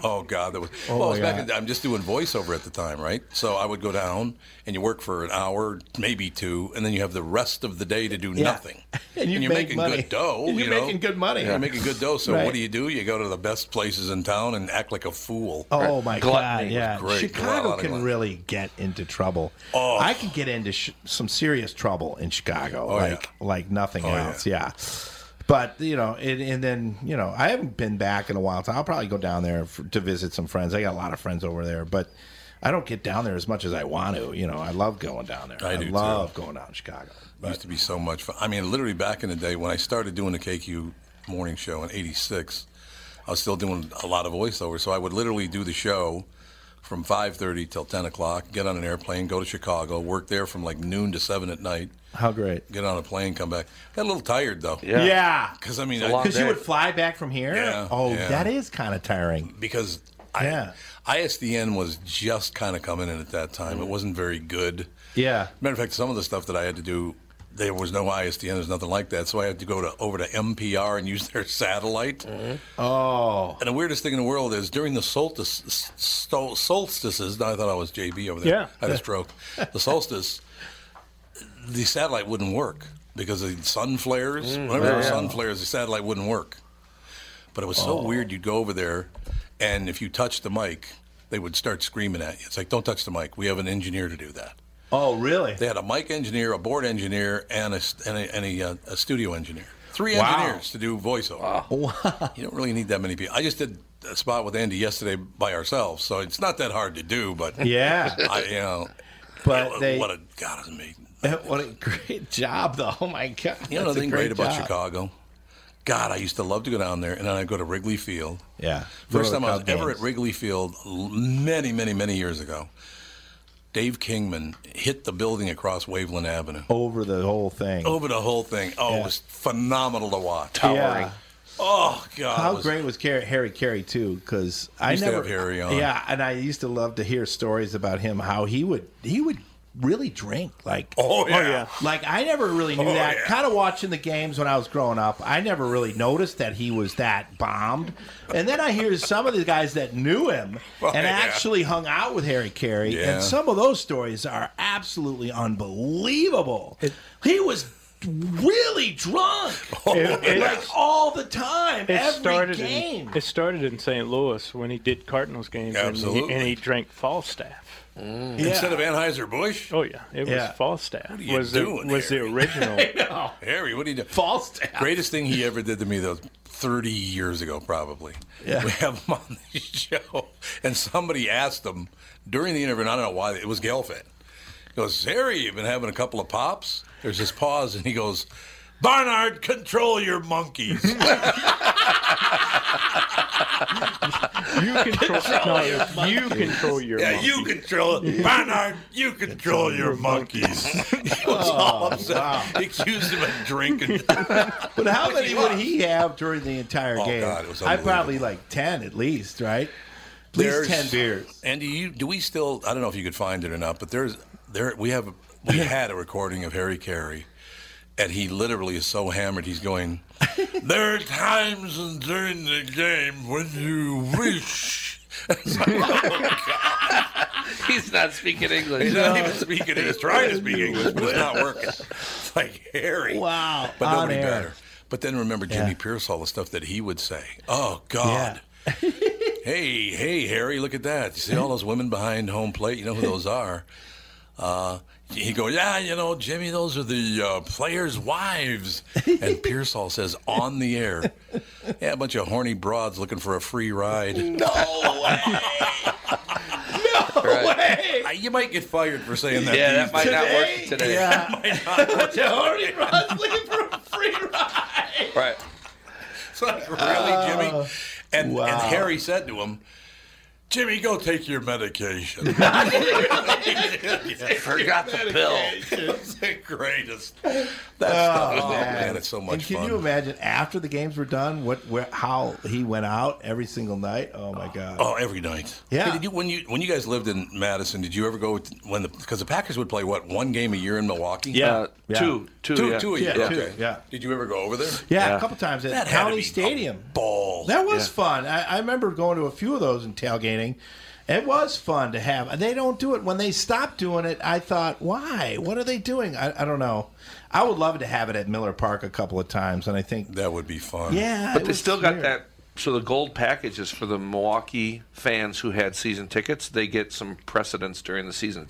Oh, God. I'm just doing voiceover at the time, right? So I would go down, and you work for an hour, maybe two, and then you have the rest of the day to do nothing. And you're making good dough. And you're making good money. You're making good dough. So what do? You go to the best places in town and act like a fool. Oh, my God. Yeah. Chicago can really get into trouble. Oh. I could get into some serious trouble in Chicago, like nothing else. Yeah. But, and then, I haven't been back in a while. So I'll probably go down there to visit some friends. I got a lot of friends over there, but I don't get down there as much as I want to. I love going down there. I love going down to Chicago. It used to be so much fun. I mean, literally back in the day when I started doing the KQ morning show in 86, I was still doing a lot of voiceover. So I would literally do the show from 5:30 till 10 o'clock, get on an airplane, go to Chicago, work there from like noon to 7 at night. How great. Get on a plane, come back. Got a little tired, though. Yeah. Because, I mean, because you would fly back from here? Yeah. Oh, that is kind of tiring. Because ISDN was just kind of coming in at that time. It wasn't very good. Yeah. Matter of fact, some of the stuff that I had to do, there was no ISDN, there's nothing like that. So I had to go over to MPR and use their satellite. Mm-hmm. Oh. And the weirdest thing in the world is during the solstices, I thought I was JB over there. Yeah. I had a stroke. The solstice, the satellite wouldn't work because of the sun flares. Whenever there were sun flares, the satellite wouldn't work. But it was so weird. You'd go over there, and if you touched the mic, they would start screaming at you. It's like, don't touch the mic. We have an engineer to do that. Oh, really? They had a mic engineer, a board engineer, and a studio engineer. Three engineers to do voiceover. Wow. You don't really need that many people. I just did a spot with Andy yesterday by ourselves, so it's not that hard to do. But God, amazing. What a great job, though. Oh my God. You know the thing great about Chicago? God, I used to love to go down there, and then I'd go to Wrigley Field. Yeah. First time I was ever at Wrigley Field many, many, many years ago. Dave Kingman hit the building across Waveland Avenue. Over the whole thing. Oh, it was phenomenal to watch. Towering. Yeah. Oh, God. How great was Harry Caray, too, because I never... used to have Harry on. Yeah, and I used to love to hear stories about him, how he would really drink. Like, like, I never really knew that. Yeah. Kind of watching the games when I was growing up, I never really noticed that he was that bombed. And then I hear some of the guys that knew him actually hung out with Harry Caray, and some of those stories are absolutely unbelievable. He was really drunk, like all the time. It started in St. Louis when he did Cardinals games, and he drank Falstaff. Mm. Yeah. Instead of Anheuser-Busch? Oh, yeah. It was Falstaff. What are you doing, was Harry? The original. I know. Harry, what are you doing? Falstaff. Greatest thing he ever did to me, though, 30 years ago, probably. Yeah. We have him on the show, and somebody asked him during the interview, and I don't know why, it was Gelfand. He goes, Harry, you've been having a couple of pops? There's this pause, and he goes, Barnard, control your monkeys. You control your monkeys. Barnard, you control your monkeys. He was all upset. Wow. He accused him of drinking. But how many would he have during the entire game? God, it was probably like 10 at least, right? At least 10 beers. Andy, do we still, I don't know if you could find it or not, but we had a recording of Harry Caray. And he literally is so hammered, he's going, there are times during the game when you wish. Like, oh, God. He's not speaking English. He's not even speaking English. He's trying to speak English, but it's not working. It's like Harry. Wow. But nobody better. But then remember Jimmy Pierce, all the stuff that he would say. Oh, God. Yeah. hey, Harry, look at that. You see all those women behind home plate? You know who those are. He goes, Jimmy, those are the players' wives. And Pearsall says, on the air, a bunch of horny broads looking for a free ride. No way. No way. You might get fired for saying that. Yeah, that might not work today. Yeah. That might not work today. Horny broads looking for a free ride. Right. It's like, really, Jimmy? And Harry said to him, Jimmy, go take your medication. Forgot the pill. That's the greatest. That's it's so much fun. And can you imagine after the games were done, how he went out every single night? Oh my God! Oh, every night. Yeah. Hey, when you guys lived in Madison, did you ever go because the Packers would play one game a year in Milwaukee? Yeah, two a year. Yeah, okay. Yeah. Did you ever go over there? Yeah, a couple times at that County Stadium. Balls. That was fun. I remember going to a few of those and tailgating. It was fun to have. They don't do it. When they stopped doing it, I thought, why? What are they doing? I don't know. I would love to have it at Miller Park a couple of times, and I think that would be fun. Yeah, but they still got that. So the gold package is for the Milwaukee fans who had season tickets. They get some precedence during the season. They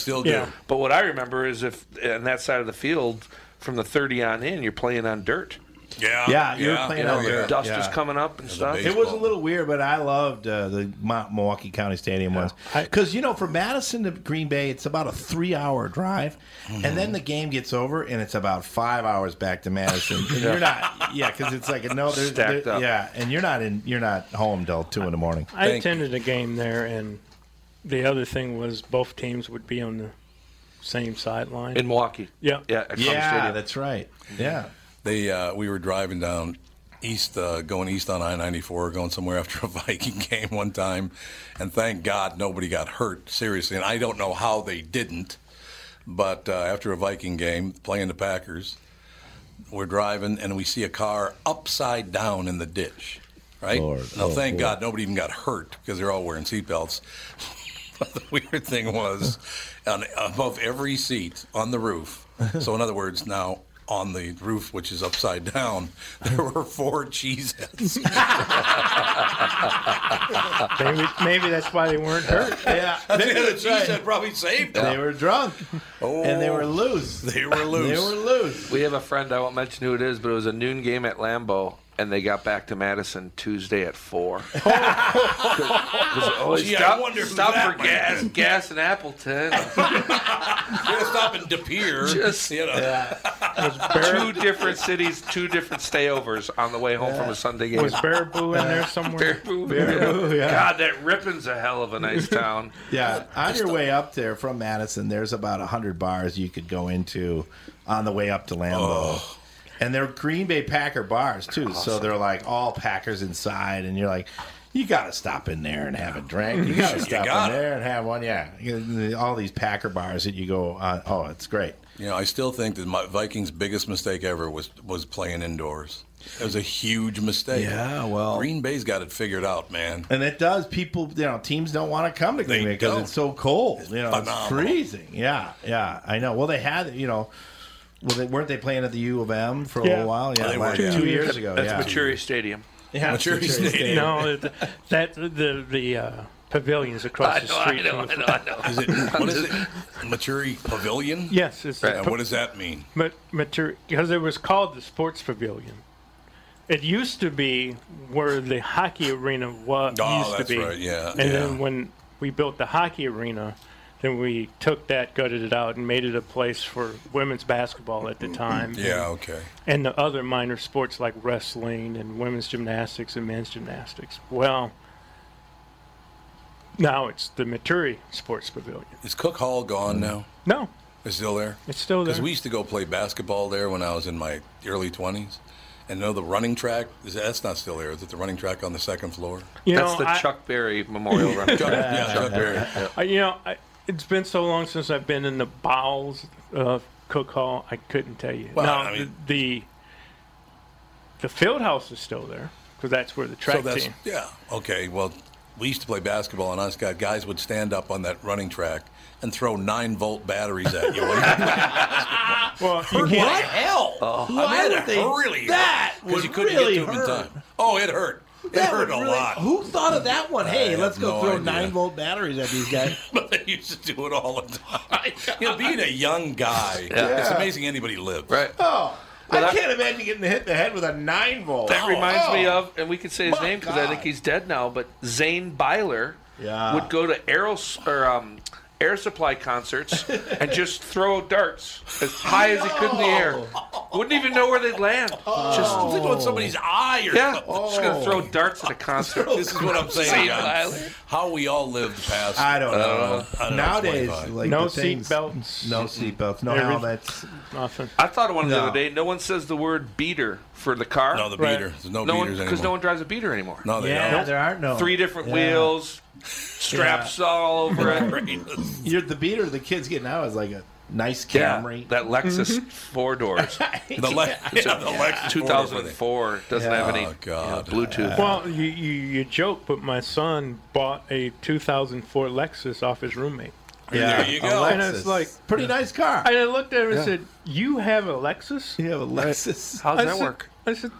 still do. Yeah. But what I remember is if on that side of the field, from the 30 on in, you're playing on dirt. Yeah, you're playing out there. Dust is coming up and stuff. It was a little weird, but I loved the Milwaukee County Stadium ones. Because, from Madison to Green Bay, it's about a 3-hour drive. Mm-hmm. And then the game gets over, and it's about 5 hours back to Madison. And you're not, because it's like, they're stacked up. Yeah, and you're not home till 2 in the morning. I attended a game there, and the other thing was both teams would be on the same sideline. In Milwaukee. Yeah. Yeah, at County Stadium. That's right. Yeah. We were driving down east, going east on I-94, going somewhere after a Viking game one time, and thank God nobody got hurt, seriously. And I don't know how they didn't, but after a Viking game, playing the Packers, we're driving, and we see a car upside down in the ditch, right? Thank God nobody even got hurt because they're all wearing seatbelts. But the weird thing was, above every seat on the roof, so in other words, now, on the roof, which is upside down, there were 4 Cheez-Its. Maybe that's why they weren't hurt. Yeah, the Cheez-It probably saved them. They were drunk, and they were loose. We have a friend, I won't mention who it is, but it was a noon game at Lambeau, and they got back to Madison Tuesday at 4. Stop for gas in Appleton. Stop in De Pere. Two different cities, 2 different stayovers on the way home from a Sunday game. Was Baraboo in there somewhere? Baraboo, yeah. God, that Rippon's a hell of a nice town. Yeah, on your way up there from Madison, there's about 100 bars you could go into on the way up to Lambeau. Oh. And they're Green Bay Packer bars, too. Awesome. So they're like all Packers inside. And you're like, you got to stop in there and have a drink. You got to stop in there and have one. Yeah. All these Packer bars that you go on. Oh, it's great. I still think that my Vikings' biggest mistake ever was playing indoors. It was a huge mistake. Yeah, well, Green Bay's got it figured out, man. And it does. People, teams don't want to come to Green Bay because it's so cold. It's freezing. Yeah, I know. Well, they had, weren't they playing at the U of M for a little while? Yeah, like 2 years ago. That's Machiri Stadium. Yeah, Machiri Stadium. No, the pavilions across the street. I know. What is it? Machiri Pavilion? Yes. What does that mean? Machiri, because it was called the Sports Pavilion. It used to be where the hockey arena used to be. Right, yeah. And then when we built the hockey arena, Then we took that, gutted it out, and made it a place for women's basketball at the time. Yeah, okay. And the other minor sports like wrestling and women's gymnastics and men's gymnastics. Well, now it's the Maturi Sports Pavilion. Is Cook Hall gone now? No. It's still there? It's still there. Because we used to go play basketball there when I was in my early 20s. And know the running track? That's not still there. Is it the running track on the second floor? That's the Chuck Berry Memorial running track. Yeah, Chuck Berry. Yeah. It's been so long since I've been in the bowels of Cook Hall, I couldn't tell you. Well, now, I mean, the field house is still there because that's where the track team. Yeah, okay. Well, we used to play basketball, and honest God, guys would stand up on that running track and throw 9-volt batteries at you. Well, you what the hell? Why would they? Really that hurt. Would you couldn't really get to hurt. Them in time. Oh, it hurt. That hurt a lot. Who thought of that one? Hey, let's go throw 9-volt batteries at these guys. But they used to do it all the time. Being a young guy, it's amazing anybody lived. Right. Oh, well, I can't imagine getting hit in the head with a 9-volt. That reminds me of, and we can say his name because I think he's dead now, but Zane Byler would go to Air Supply concerts and just throw darts as high as he could in the air. Wouldn't even know where they'd land. Just think on somebody's eye or something. Just going to throw darts at a concert. This is what I'm saying, guys. How we all lived past. I don't know. Nowadays, like no seatbelts. No seatbelts. No helmets. Nothing. I thought of one the other day. No one says the word beater for the car. No, the beater. There's no beaters anymore. Because no one drives a beater anymore. No, they don't. There aren't no. 3 different wheels. Straps all over it. You're the beater the kids get now is like a nice Camry. Yeah, that Lexus 4 doors. The Lexus 2004 doesn't have any Bluetooth. Well, you joke, but my son bought a 2004 Lexus off his roommate. Yeah, there you go. And it's like pretty nice car. And I looked at him and said, "You have a Lexus? You have a Lexus? How's that work?" I said,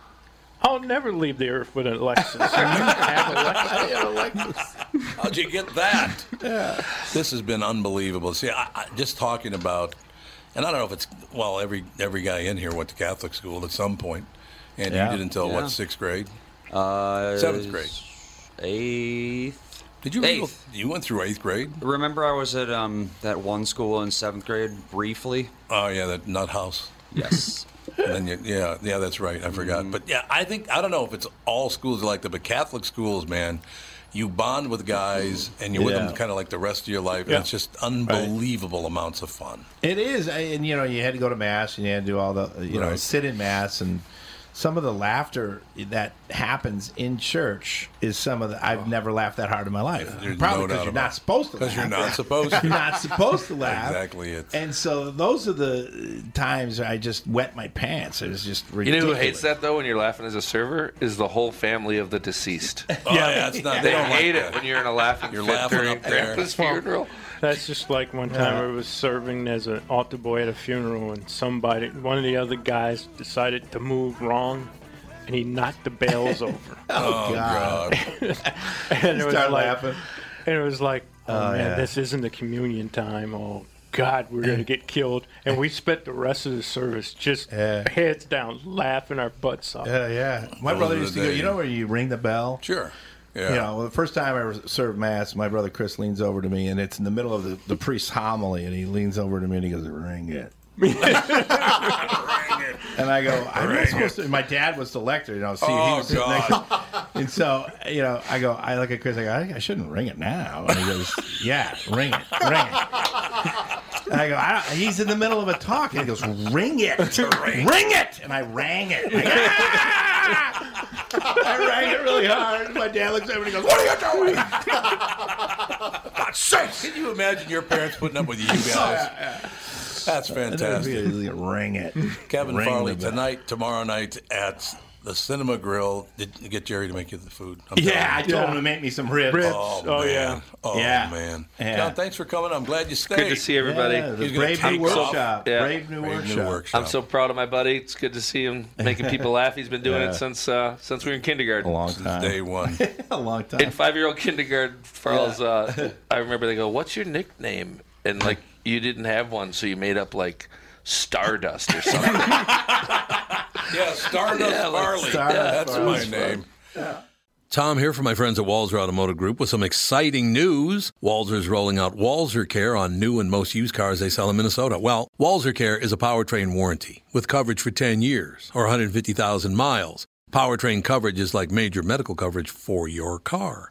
"I'll never leave the earth with a Lexus. I have a Lexus. How'd you get that?" Yeah. This has been unbelievable. See, I just talking about, and I don't know if it's, well, every guy in here went to Catholic school at some point, and you did until, what, 6th grade? 7th grade. 8th. Did you you went through 8th grade? Remember I was at that one school in 7th grade briefly? Oh, yeah, that nut house. Yes. And then that's right. I forgot. But yeah, I think, I don't know if it's all schools are like that, but Catholic schools, man, you bond with guys and you're with them kind of like the rest of your life. Yeah. And it's just unbelievable amounts of fun. It is. And, you had to go to mass and you had to do all the, sit in mass. And some of the laughter that happens in church is some of the, I've never laughed that hard in my life. Probably because you're not supposed to laugh. Because you're not supposed to. You're not supposed to laugh. Exactly. And so those are the times I just wet my pants. It was just ridiculous. You know who hates that, though, when you're laughing as a server? Is the whole family of the deceased. That's not. They hate it when you're in a laughing fit during grandpa's funeral. That's just like one time I was serving as an altar boy at a funeral, and one of the other guys decided to move wrong, and he knocked the bales over. Oh God! And it was like, laughing. And it was like, this isn't the communion time. Oh God, we're gonna get killed. And we spent the rest of the service just heads down, laughing our butts off. My brother used to go. You know where you ring the bell? Sure. Yeah. The first time I ever served mass, my brother Chris leans over to me, and it's in the middle of the priest's homily, and he leans over to me and he goes, "Ring it." Ring it. And I go, "I'm not supposed to." My dad was the lector, See, he was sitting next to me. And so, I go, I look at Chris, I go, "I shouldn't ring it now." And he goes, "Yeah, ring it, ring it." And I go, he's in the middle of a talk, and he goes, "Ring it, ring it." And I rang it. Like, I rang it really hard. And my dad looks at me and he goes, "What are you doing?" God's sake! Can you imagine your parents putting up with you guys? That's fantastic. Ring it. Kevin Farley, tomorrow night at the Cinema Grill. Did you get Jerry to make you the food? I told him to make me some ribs. Oh, man. Yeah. John, thanks for coming. I'm glad you stayed. Good to see everybody. Brave New Workshop. I'm so proud of my buddy. It's good to see him making people laugh. He's been doing it since we were in kindergarten. A long time. Since day one. A long time. In 5-year-old kindergarten, Farley's, I remember they go, "What's your nickname?" And, like, you didn't have one, so you made up, like, Stardust or something. Stardust Farley. That's my name. Yeah. Tom here from my friends at Walser Automotive Group with some exciting news. Walser's rolling out Walser Care on new and most used cars they sell in Minnesota. Well, Walser Care is a powertrain warranty with coverage for 10 years or 150,000 miles. Powertrain coverage is like major medical coverage for your car.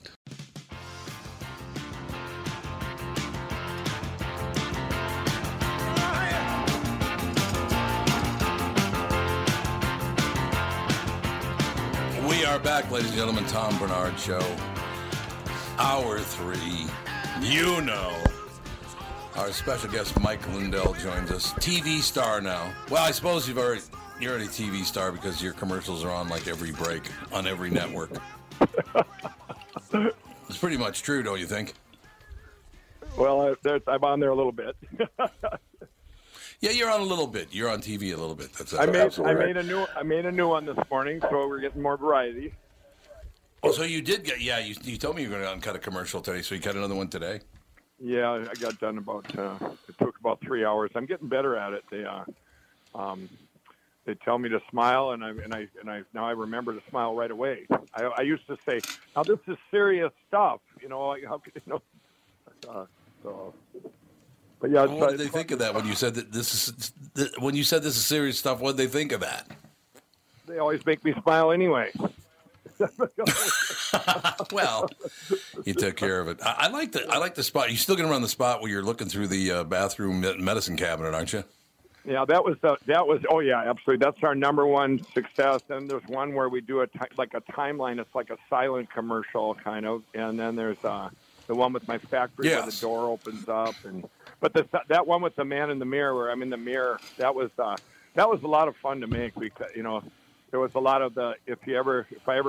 Back, ladies and gentlemen, Tom Bernard Show, Hour 3, you know. Our special guest, Mike Lindell, joins us. TV star now. Well, I suppose you're already a TV star because your commercials are on like every break on every network. It's pretty much true, don't you think? Well, I'm on there a little bit. Yeah, you're on a little bit. You're on TV a little bit. That's I made a new one this morning, so we're getting more variety. Oh, so you did get? Yeah, you told me you were going to uncut a commercial today, so you cut another one today. Yeah, I got done about. It took about 3 hours. I'm getting better at it. They tell me to smile, and I now I remember to smile right away. I used to say, "Now this is serious stuff," you know. Like, how could you know? But yeah, well, what did they think of that when you said that this is serious stuff? What did they think of that? They always make me smile anyway. Well, you took care of it. I like the spot. You're still going to run the spot where you're looking through the bathroom medicine cabinet, aren't you? Yeah, that was. Oh yeah, absolutely. That's our number one success. And there's one where we do a timeline. It's like a silent commercial kind of. And then there's the one with my factory where the door opens up and. But that one with the man in the mirror, where I'm in the mirror, that was a lot of fun to make. There was a lot of the if I ever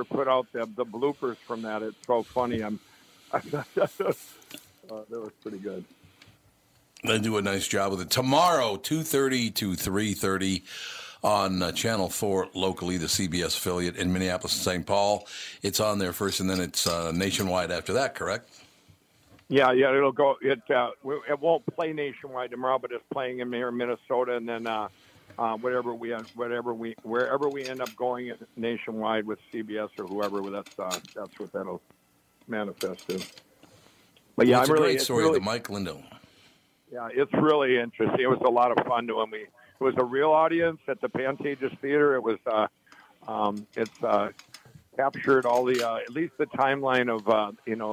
put out the bloopers from that, it's so funny. That was pretty good. They do a nice job with it. Tomorrow, 2:30 to 3:30 on Channel 4 locally, the CBS affiliate in Minneapolis and St. Paul. It's on there first, and then it's nationwide after that. Correct. Yeah, it'll go. It won't play nationwide tomorrow, but it's playing in here in Minnesota, and then wherever we end up going nationwide with CBS or whoever, that's what that'll manifest in. But yeah, it's a great story, the Mike Lindell. Yeah, it's really interesting. It was a lot of fun doing. It was a real audience at the Pantages Theater. It was captured all the at least the timeline of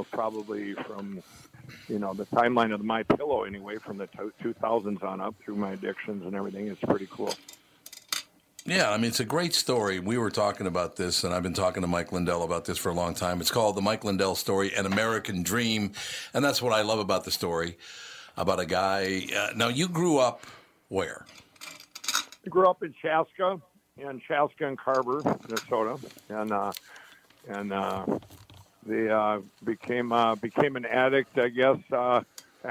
probably from. The timeline of My Pillow, anyway, from the 2000s on up through my addictions and everything. It's pretty cool. Yeah, I mean, it's a great story. We were talking about this, and I've been talking to Mike Lindell about this for a long time. It's called The Mike Lindell Story, An American Dream, and that's what I love about the story, about a guy. Now, you grew up where? I grew up in Chaska and Carver, Minnesota, became an addict, I guess. I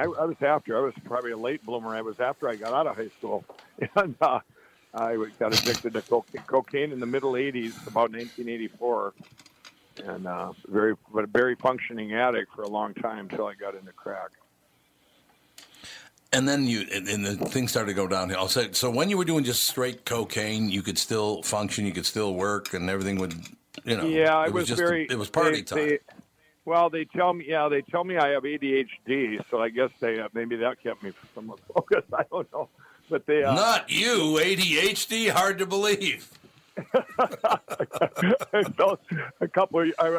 was probably a late bloomer. I was after I got out of high school. And I got addicted to cocaine in the middle 80s, about 1984. and very functioning addict for a long time until I got into crack. And then the thing started to go downhill. I'll say, so when you were doing just straight cocaine, you could still function, you could still work, and everything would, you know. Yeah, it was party time. They tell me I have ADHD, so I guess maybe that kept me from focused. I don't know, but they not you ADHD. Hard to believe. A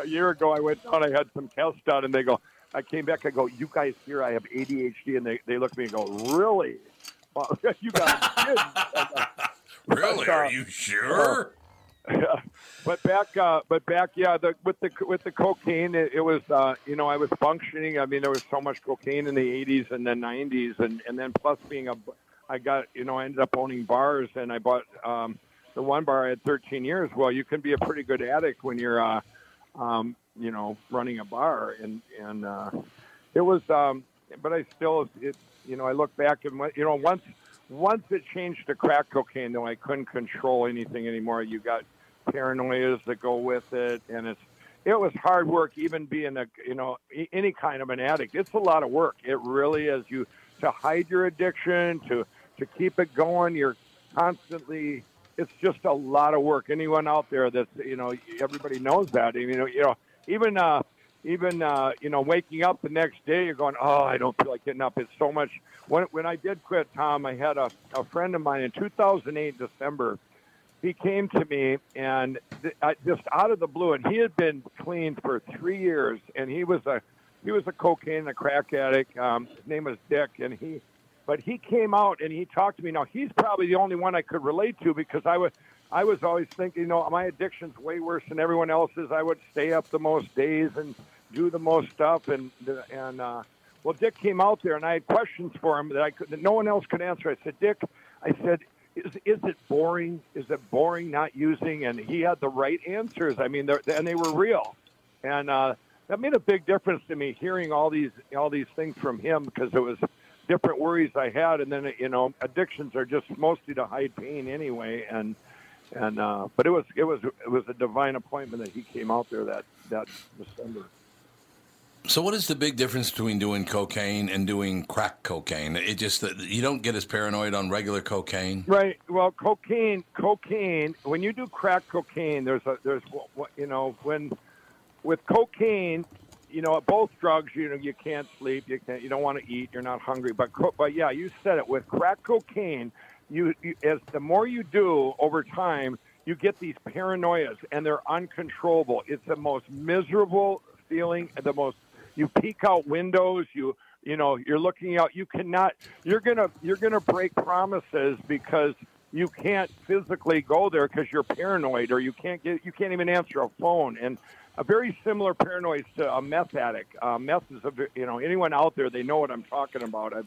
year ago, I went down. I had some tests done, and they go. I came back. I go, you guys here, I have ADHD, and they look at me and go, really? Well, you guys did. Really? Are you sure? Yeah. But back, yeah. With the cocaine, it was, I was functioning. I mean, there was so much cocaine in the 80s and the 90s, and then plus being I ended up owning bars, and I bought the one bar I had 13 years. Well, you can be a pretty good addict when you're. Running a bar and it was, but I still, I look back and, once it changed to crack cocaine, though, I couldn't control anything anymore. You got paranoias that go with it. And it was hard work, even being any kind of an addict. It's a lot of work. It really is to hide your addiction, to keep it going. You're constantly, it's just a lot of work. Anyone out there that's, everybody knows that, even waking up the next day, you're going, oh, I don't feel like getting up. It's so much. When I did quit, Tom, I had a friend of mine in 2008, December. He came to me and just out of the blue, and he had been clean for 3 years, and he was a cocaine, a crack addict. His name was Dick, but he came out and he talked to me. Now, he's probably the only one I could relate to because I was always thinking, my addiction's way worse than everyone else's. I would stay up the most days and do the most stuff. And Dick came out there, and I had questions for him that no one else could answer. I said, Dick, is it boring? Is it boring not using? And he had the right answers. I mean, and they were real. And that made a big difference to me hearing all these things from him because it was different worries I had. And then, addictions are just mostly to hide pain anyway. But it was a divine appointment that he came out there that December. So what is the big difference between doing cocaine and doing crack cocaine? It just you don't get as paranoid on regular cocaine, right? Well, cocaine. When you do crack cocaine, with cocaine, both drugs, you can't sleep, you don't want to eat, you're not hungry. But yeah, you said it with crack cocaine. The more you do over time, you get these paranoias, and they're uncontrollable. It's the most miserable feeling, and you peek out windows, you're looking out, you're gonna break promises because you can't physically go there because you're paranoid, or you can't even answer a phone. And a very similar paranoia to a meth addict. Meth is anyone out there, they know what I'm talking about.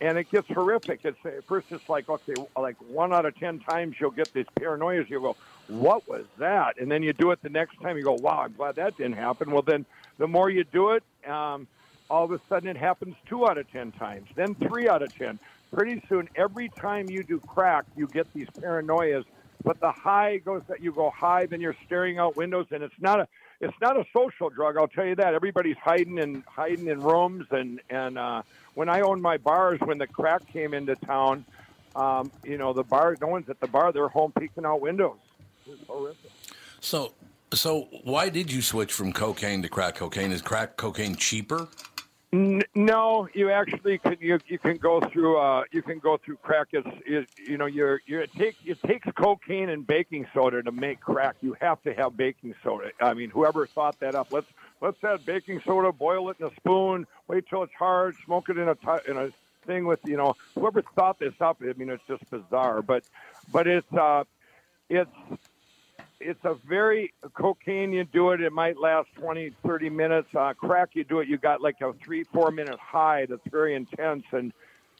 And it gets horrific. At first it's like, okay, like 1 out of 10 times you'll get these paranoias. You'll go, what was that? And then you do it the next time. You go, wow, I'm glad that didn't happen. Well, then the more you do it, all of a sudden it happens 2 out of 10 times. Then 3 out of 10. Pretty soon, every time you do crack, you get these paranoias. But the high goes that you go high, then you're staring out windows, and it's not a social drug, I'll tell you that. Everybody's hiding in rooms, and when I owned my bars, when the crack came into town, the bars, no one's at the bar, they're home peeking out windows. It's horrific. So why did you switch from cocaine to crack cocaine? Is crack cocaine cheaper? No, you actually can. You can go through. You can go through crack. It takes cocaine and baking soda to make crack. You have to have baking soda. I mean, whoever thought that up. Let's add baking soda. Boil it in a spoon. Wait till it's hard. Smoke it in a thing with Whoever thought this up. I mean, it's just bizarre. But it's. It's a very cocaine. You do it, it might last 20, 30 minutes. Crack, you do it, you got like a 3-4 minute high that's very intense,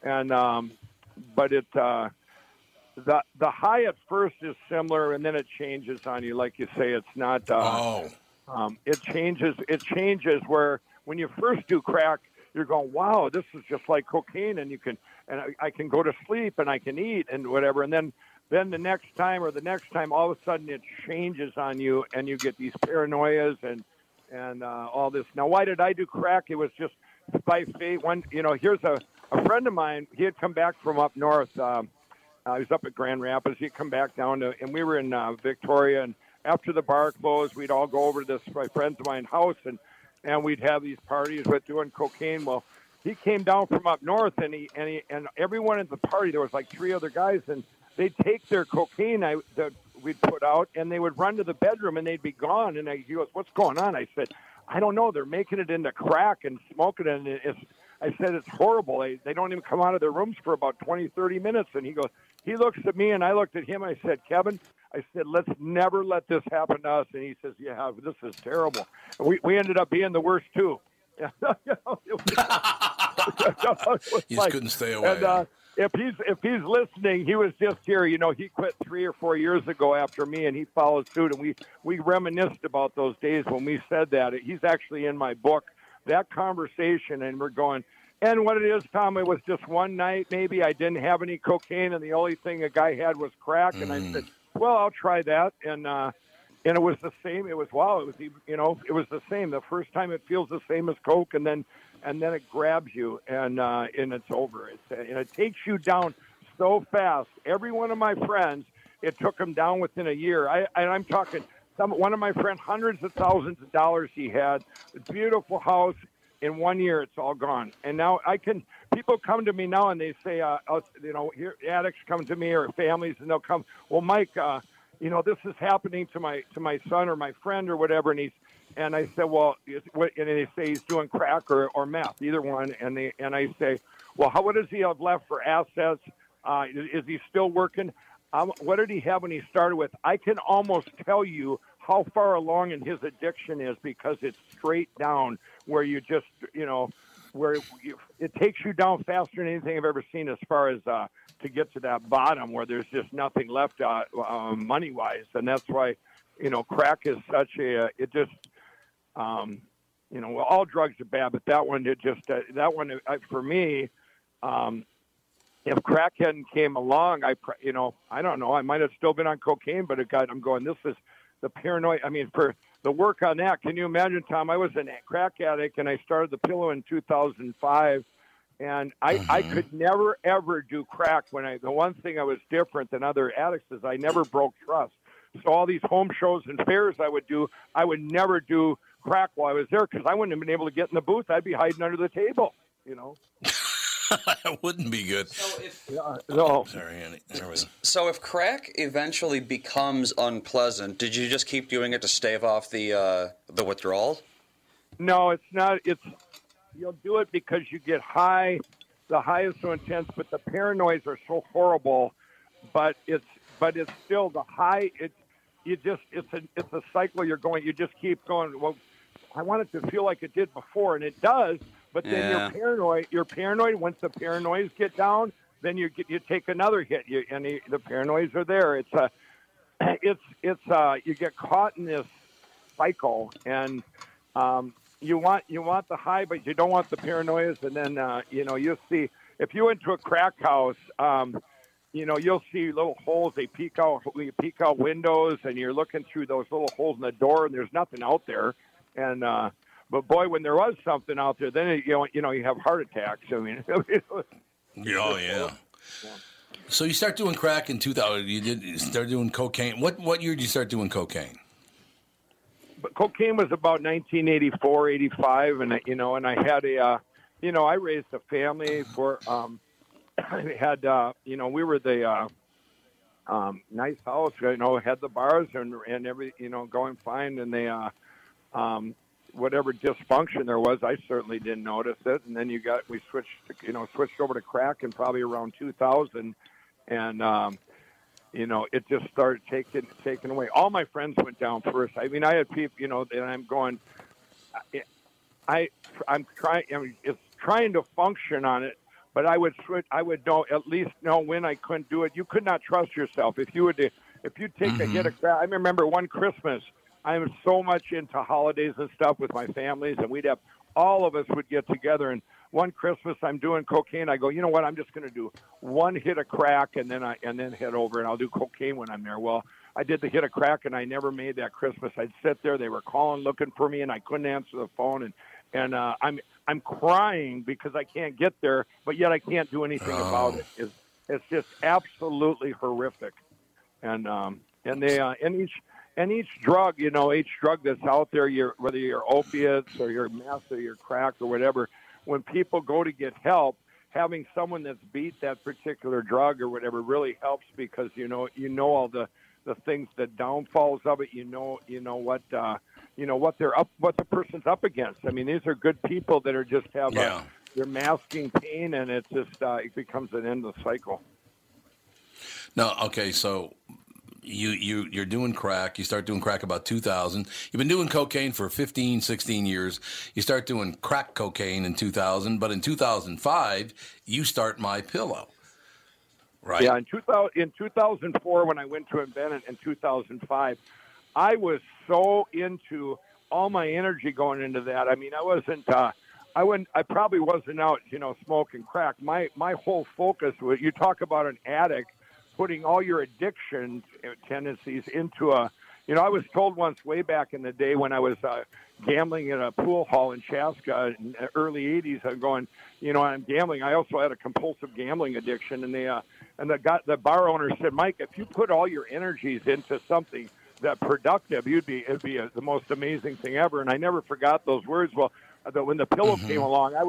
but it the high at first is similar, and then it changes on you. Like you say, it's not. It changes. It changes where when you first do crack, you're going, wow, this is just like cocaine, and I can go to sleep and I can eat and whatever, and then. Then the next time or the next time, all of a sudden it changes on you, and you get these paranoias and all this. Now, why did I do crack? It was just by fate. One, you know, here's a friend of mine. He had come back from up north. He was up at Grand Rapids. He'd come back down to, and we were in Victoria. And after the bar closed, we'd all go over to this my friends of mine's house, and we'd have these parties with doing cocaine. Well, he came down from up north, and everyone at the party, there was like three other guys, and they'd take their cocaine that we'd put out, and they would run to the bedroom, and they'd be gone. And he goes, "What's going on?" I said, "I don't know. They're making it into crack and smoking it." And it's horrible. They don't even come out of their rooms for about 20, 30 minutes. And he goes, he looks at me, and I looked at him. I said, "Kevin," I said, "let's never let this happen to us." And he says, "Yeah, this is terrible." And we ended up being the worst two. He just couldn't stay away. And, if he's listening, he was just here. You know, he quit 3 or 4 years ago after me, and he followed suit. And we reminisced about those days when we said that. He's actually in my book, that conversation, and we're going. And what it is, Tom, it was just one night. Maybe I didn't have any cocaine, and the only thing a guy had was crack. And I said, "Well, I'll try that." And it was the same. It was wow. It was, you know, it was the same. The first time it feels the same as coke, and then it grabs you, and it's over. And it takes you down so fast. Every one of my friends, it took them down within a year. I'm talking one of my friends, hundreds of thousands of dollars he had, a beautiful house. In 1 year, it's all gone. And now people come to me now and they say, you know, here, addicts come to me or families, and they'll come, "Well, Mike, you know, this is happening to my son or my friend or whatever." And I said, "Well," and they say he's doing crack or meth, either one. And I say, "Well, what does he have left for assets? Is he still working? What did he have when he started with?" I can almost tell you how far along in his addiction is, because it's straight down where you just, you know, it takes you down faster than anything I've ever seen as far as to get to that bottom where there's just nothing left money-wise. And that's why, you know, crack is such you know, all drugs are bad, but that one, for me, if crack hadn't came along, you know, I don't know, I might have still been on cocaine, but I'm going, this is the paranoia. I mean, for the work on that, can you imagine, Tom? I was a crack addict, and I started the pillow in 2005, and I could never, ever do crack. The one thing I was different than other addicts is I never broke trust. So all these home shows and fairs I would never do crack while I was there, because I wouldn't have been able to get in the booth. I'd be hiding under the table, you know. That wouldn't be good. So if crack eventually becomes unpleasant, did you just keep doing it to stave off the withdrawal? No, it's not. You'll do it because you get high. The high is so intense, but the paranoias are so horrible. But it's still the high. It's a cycle you're going. You just keep going. Well, I want it to feel like it did before, and it does. But then you're paranoid. Once the paranoias get down, then you take another hit. The paranoias are there. You get caught in this cycle, and you want the high, but you don't want the paranoias. And then you know, you'll see if you went to a crack house, you know, you'll see little holes. They peek out windows, and you're looking through those little holes in the door, and there's nothing out there, and. But boy, when there was something out there, then you have heart attacks. I mean, yeah. So you start doing crack in 2000. You start doing cocaine. What year did you start doing cocaine? But cocaine was about 1984, 85, and I had I raised a family for I had we were the nice house, you know, had the bars and every, you know, going fine, and they whatever dysfunction there was, I certainly didn't notice it. And then we switched over to crack in probably around 2000, and it just started taking away. All my friends went down first. I mean, I had people, you know, and I'm going, it's trying to function on it, but I would switch. I would know when I couldn't do it. You could not trust yourself if you take a hit of crack. I remember one Christmas. I am so much into holidays and stuff with my families, and we'd have all of us would get together. And one Christmas, I'm doing cocaine. I go, you know what? I'm just going to do one hit of crack, and then head over, and I'll do cocaine when I'm there. Well, I did the hit of crack, and I never made that Christmas. I'd sit there; they were calling, looking for me, and I couldn't answer the phone. And I'm crying because I can't get there, but yet I can't do anything about it. It's just absolutely horrific. And each drug, you know, each drug that's out there, whether you're opiates or your meth or your crack or whatever, when people go to get help, having someone that's beat that particular drug or whatever really helps, because you know all the things, the downfalls of it. You know what the person's up against. I mean, these are good people that are just have they're masking pain, and it's just it becomes an endless cycle. No, okay, so. You're doing crack. You start doing crack about 2000. You've been doing cocaine for 15, 16 years. You start doing crack cocaine in 2000, but in 2005, you start My Pillow, right? Yeah, in 2004 when I went to invent it, in 2005, I was so into all my energy going into that. I mean, I probably wasn't out, you know, smoking crack. My whole focus was, you talk about an addict putting all your addiction tendencies into a, you know, I was told once way back in the day when I was gambling at a pool hall in Chaska in the early 80s, I'm going, you know, I'm gambling. I also had a compulsive gambling addiction. And the bar owner said, Mike, if you put all your energies into something that productive, it'd be the most amazing thing ever. And I never forgot those words. Well, when the pillow came along, I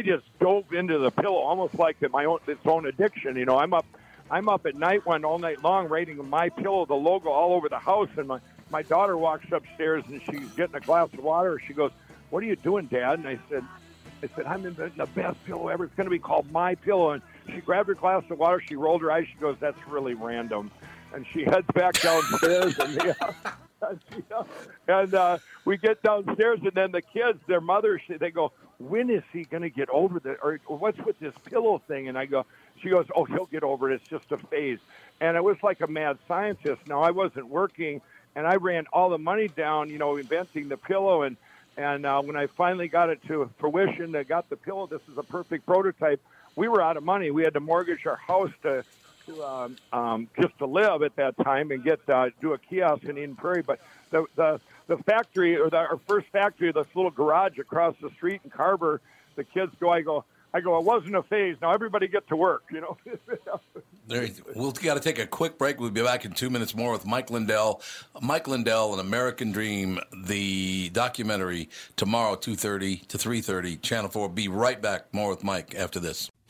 just dove into the pillow, almost like its own addiction. You know, I'm up at night all night long, writing My Pillow, the logo, all over the house. And my daughter walks upstairs, and she's getting a glass of water. She goes, "What are you doing, Dad?" And I said, "I'm inventing the best pillow ever. It's going to be called My Pillow." And she grabbed her glass of water. She rolled her eyes. She goes, "That's really random." And she heads back downstairs. And we get downstairs, and then the kids, their mother, they go, "When is he going to get over this? Or what's with this pillow thing?" And I go, she goes, "Oh, he'll get over it. It's just a phase." And I was like a mad scientist. Now, I wasn't working, and I ran all the money down, you know, inventing the pillow. And when I finally got it to fruition, I got the pillow. This is a perfect prototype. We were out of money. We had to mortgage our house to just to live at that time and get do a kiosk in Eden Prairie. But the factory, or our first factory, this little garage across the street in Carver, the kids go, I go, it wasn't a phase. Now everybody get to work, you know. We'll got to take a quick break. We'll be back in 2 minutes more with Mike Lindell. Mike Lindell, An American Dream, the documentary, tomorrow, 2:30 to 3:30, Channel 4. Be right back. More with Mike after this.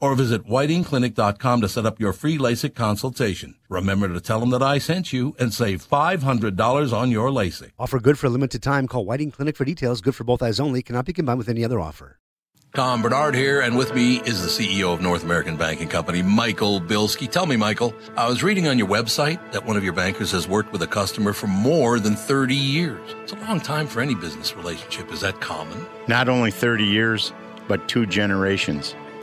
or visit whitingclinic.com to set up your free LASIK consultation. Remember to tell them that I sent you and save $500 on your LASIK. Offer good for a limited time. Call Whiting Clinic for details. Good for both eyes only. Cannot be combined with any other offer. Tom Bernard here, and with me is the CEO of North American Banking Company, Michael Bilski. Tell me, Michael, I was reading on your website that one of your bankers has worked with a customer for more than 30 years. It's a long time for any business relationship. Is that common? Not only 30 years, but 2 generations.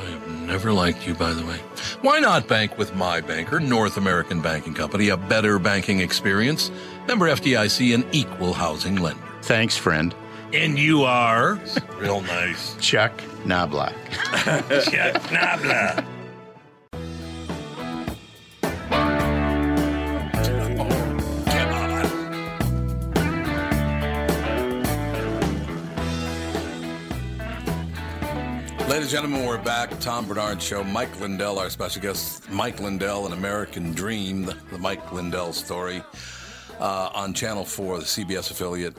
I have never liked you, by the way. Why not bank with my banker, North American Banking Company, a better banking experience? Member FDIC, an equal housing lender. Thanks, friend. And you are? Real nice. Chuck Knobloch. Chuck Knobloch. Ladies and gentlemen, we're back. Tom Bernard Show. Mike Lindell, our special guest. Mike Lindell, An American Dream, the Mike Lindell story on Channel 4, the CBS affiliate,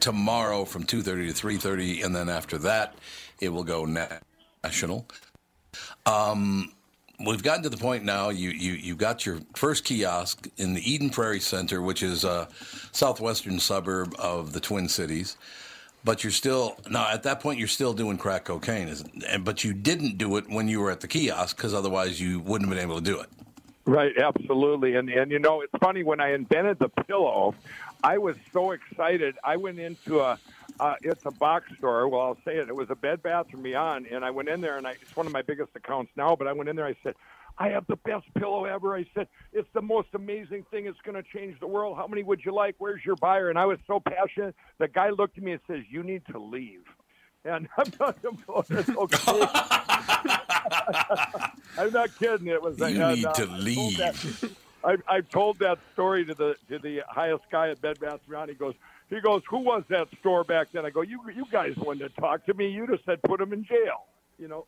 tomorrow from 2:30 to 3:30, and then after that, it will go national. We've gotten to the point now, you've got your first kiosk in the Eden Prairie Center, which is a southwestern suburb of the Twin Cities. But you're still, now at that point, you're still doing crack cocaine, but you didn't do it when you were at the kiosk, because otherwise you wouldn't have been able to do it. Right, absolutely. And you know, it's funny, when I invented the pillow, I was so excited. I went into it's a box store, well, I'll say it, it was a Bed Bath & Beyond, and I went in there, and it's one of my biggest accounts now, but I went in there, I said, I have the best pillow ever. I said, it's the most amazing thing. It's going to change the world. How many would you like? Where's your buyer? And I was so passionate. The guy looked at me and says, you need to leave. And I'm not kidding. Okay. I'm not kidding. It was like, you need to leave. I've told that story to the highest guy at Bed Bath & Beyond. He goes, who was that store back then? I go, you guys wouldn't talk to me. You just said put him in jail. You know.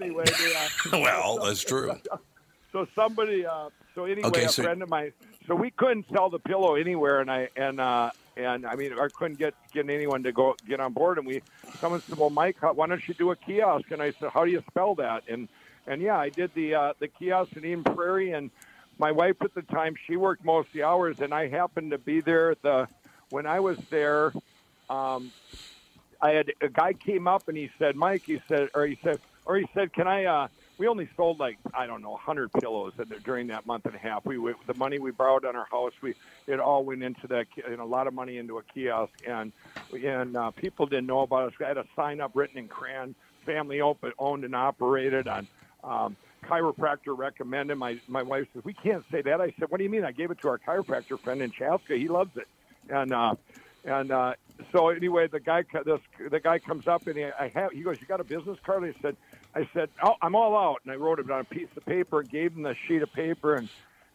Anyway, well, that's true. So somebody, a friend of mine. So we couldn't sell the pillow anywhere, I couldn't get anyone to go get on board. And someone said, "Well, Mike, why don't you do a kiosk?" And I said, "How do you spell that?" And yeah, I did the kiosk in Eden Prairie. And my wife at the time, she worked most of the hours, and I happened to be there. When I was there, I had a guy came up and he said, "Mike," he said, can I, we only sold 100 pillows during that month and a half. The money we borrowed on our house, it all went into that, a lot of money into a kiosk. And people didn't know about us. I had a sign up written in crayon, family owned and operated, on chiropractor recommended. My wife says, we can't say that. I said, what do you mean? I gave it to our chiropractor friend in Chaska. He loves it. And so anyway, the guy comes up and he goes, you got a business card? I said, oh, I'm all out. And I wrote it on a piece of paper, gave him the sheet of paper.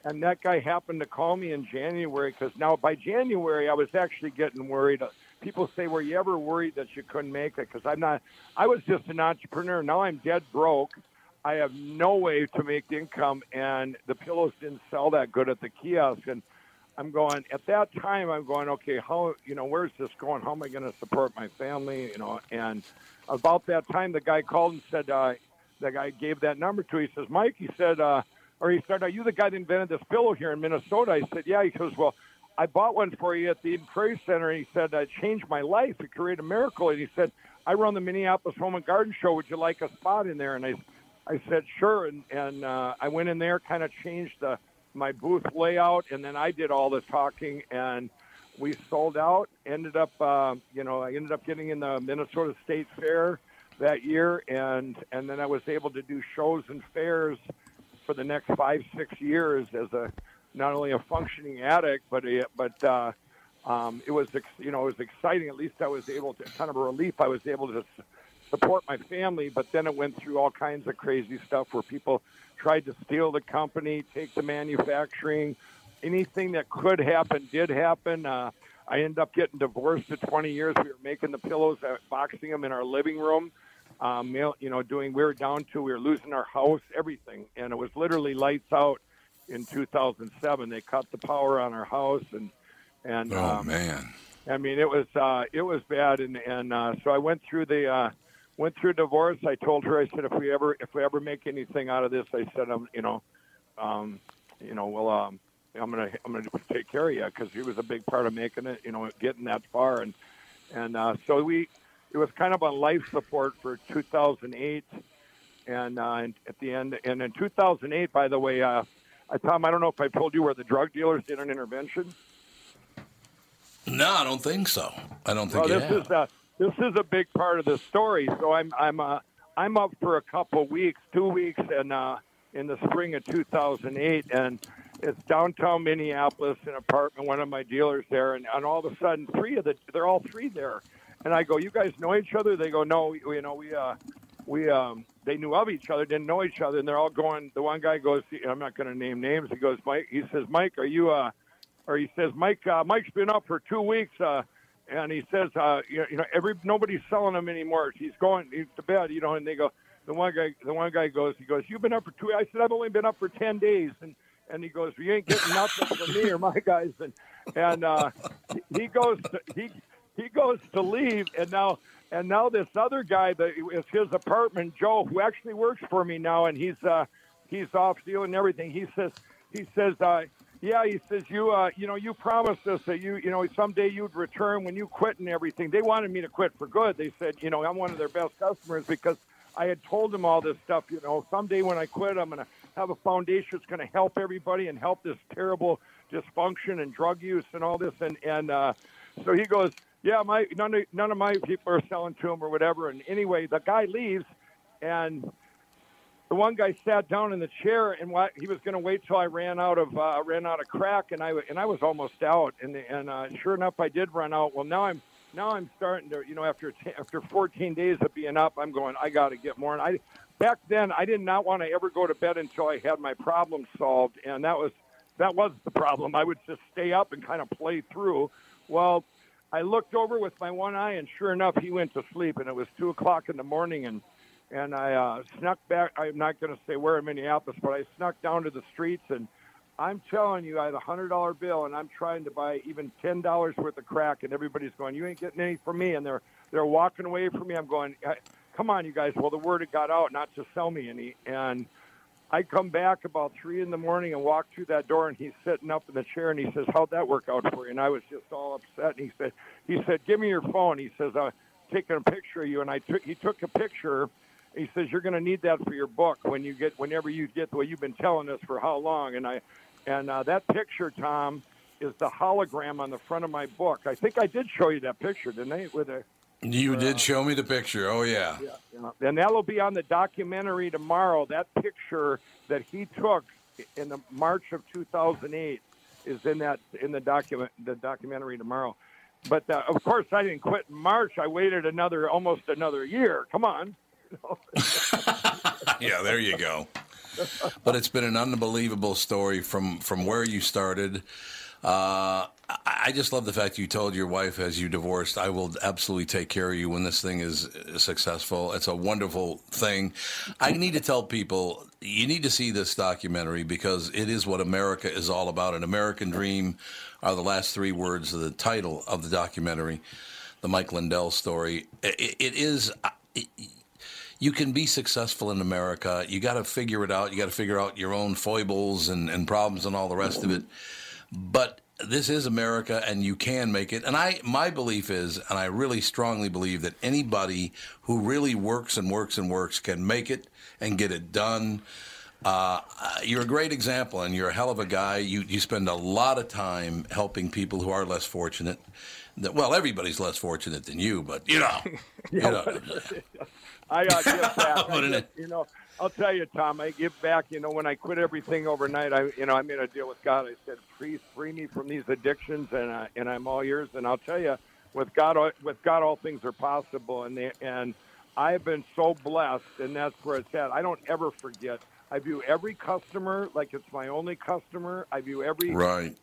And that guy happened to call me in January, because now by January, I was actually getting worried. People say, were you ever worried that you couldn't make it? Because I was just an entrepreneur. Now I'm dead broke. I have no way to make the income. And the pillows didn't sell that good at the kiosk. And I'm going, okay, how, where's this going? How am I going to support my family? And about that time, the guy called and said, the guy gave that number to, he says, Mike, he said, are you the guy that invented this pillow here in Minnesota? I said, yeah. He goes, well, I bought one for you at the Eden Prairie Center. And he said, I changed my life. It created a miracle. And he said, I run the Minneapolis Home and Garden Show. Would you like a spot in there? And I said, sure. And I went in there, kind of changed my booth layout, and then I did all the talking, and we sold out. I ended up getting in the Minnesota State Fair that year, and then I was able to do shows and fairs for the next 5-6 years as not only a functioning addict, but it was exciting. At least I was able to, kind of a relief, I was able to support my family. But then it went through all kinds of crazy stuff where people tried to steal the company, take the manufacturing. Anything that could happen did happen. I ended up getting divorced at 20 years. We were making the pillows, boxing them in our living room. We were losing our house, everything. And it was literally lights out in 2007. They cut the power on our house. Oh, man. I mean, it was bad. And so I went through a divorce. I told her, I said, if we ever make anything out of this, I said, I'm gonna take care of you, because he was a big part of making it, getting that far. And so it was kind of on life support for 2008, and at the end, and in 2008, by the way, Tom, I don't know if I told you where the drug dealers did an intervention. No, I don't think so. I don't think. This is a big part of the story. So I'm I'm up for a couple weeks, 2 weeks, and in the spring of 2008, and it's downtown Minneapolis, an apartment, one of my dealers there, and all of a sudden, they're all three there, and I go, you guys know each other? They go, no, they knew of each other, didn't know each other, and they're all going. The one guy goes, I'm not going to name names. He goes, Mike. He says, Mike, are you? Or he says, Mike. Mike's been up for 2 weeks, and he says, nobody's selling him anymore. He's to bed, you know. And they go. The one guy goes. He goes, you've been up for 2 weeks. I said, I've only been up for 10 days, and he goes, well, you ain't getting nothing from me or my guys. And he goes. He goes to leave, and now. And now this other guy, that is his apartment, Joe, who actually works for me now, and he's off stealing everything. He says, you promised us that you someday you'd return when you quit and everything. They wanted me to quit for good. They said, I'm one of their best customers because I had told them all this stuff. Someday when I quit, I'm going to have a foundation that's going to help everybody and help this terrible dysfunction and drug use and all this. And so he goes. Yeah, none of my people are selling to him or whatever. And anyway, the guy leaves, and the one guy sat down in the chair, and he was going to wait till I ran out of crack, and I was almost out. And sure enough, I did run out. Well, now I'm starting to, after 14 days of being up, I'm going, I got to get more. And back then, I did not want to ever go to bed until I had my problem solved, and that was the problem. I would just stay up and kind of play through. Well. I looked over with my one eye, and sure enough, he went to sleep. And it was 2:00 in the morning, and I snuck back. I'm not going to say where in Minneapolis, but I snuck down to the streets. And I'm telling you, I had a $100 bill, and I'm trying to buy even $10 worth of crack. And everybody's going, "You ain't getting any from me." And they're walking away from me. I'm going, "Come on, you guys." Well, the word had got out not to sell me any. And I come back about 3 a.m. and walk through that door, and he's sitting up in the chair, and he says, "How'd that work out for you?" And I was just all upset. And he said, "Give me your phone." He says, "I'm taking a picture of you." And he took a picture. He says, "You're going to need that for your book whenever you get the way you've been telling us for how long." And that picture, Tom, is the hologram on the front of my book. I think I did show you that picture, didn't I? You did show me the picture. Oh, yeah. And that'll be on the documentary tomorrow. That picture that he took in the March of 2008 is in the documentary tomorrow. But of course, I didn't quit in March. I waited almost another year. Come on. Yeah, there you go. But it's been an unbelievable story from where you started. I just love the fact you told your wife as you divorced, I will absolutely take care of you when this thing is successful. It's a wonderful thing. I need to tell people, you need to see this documentary because it is what America is all about. An American Dream are the last three words of the title of the documentary, the Mike Lindell story. You can be successful in America. You got to figure it out. You got to figure out your own foibles and problems and all the rest of it. But this is America, and you can make it. And my belief is, and I really strongly believe, that anybody who really works and works and works can make it and get it done. You're a great example, and you're a hell of a guy. You spend a lot of time helping people who are less fortunate. Well, everybody's less fortunate than you, but, I give back. I'll tell you, Tom, I give back. When I quit everything overnight, I made a deal with God. I said, "Please free me from these addictions, and I'm all yours." And I'll tell you, with God, all things are possible. And I've been so blessed, and that's where it's at. I don't ever forget. I view every customer like it's my only customer. I view every right,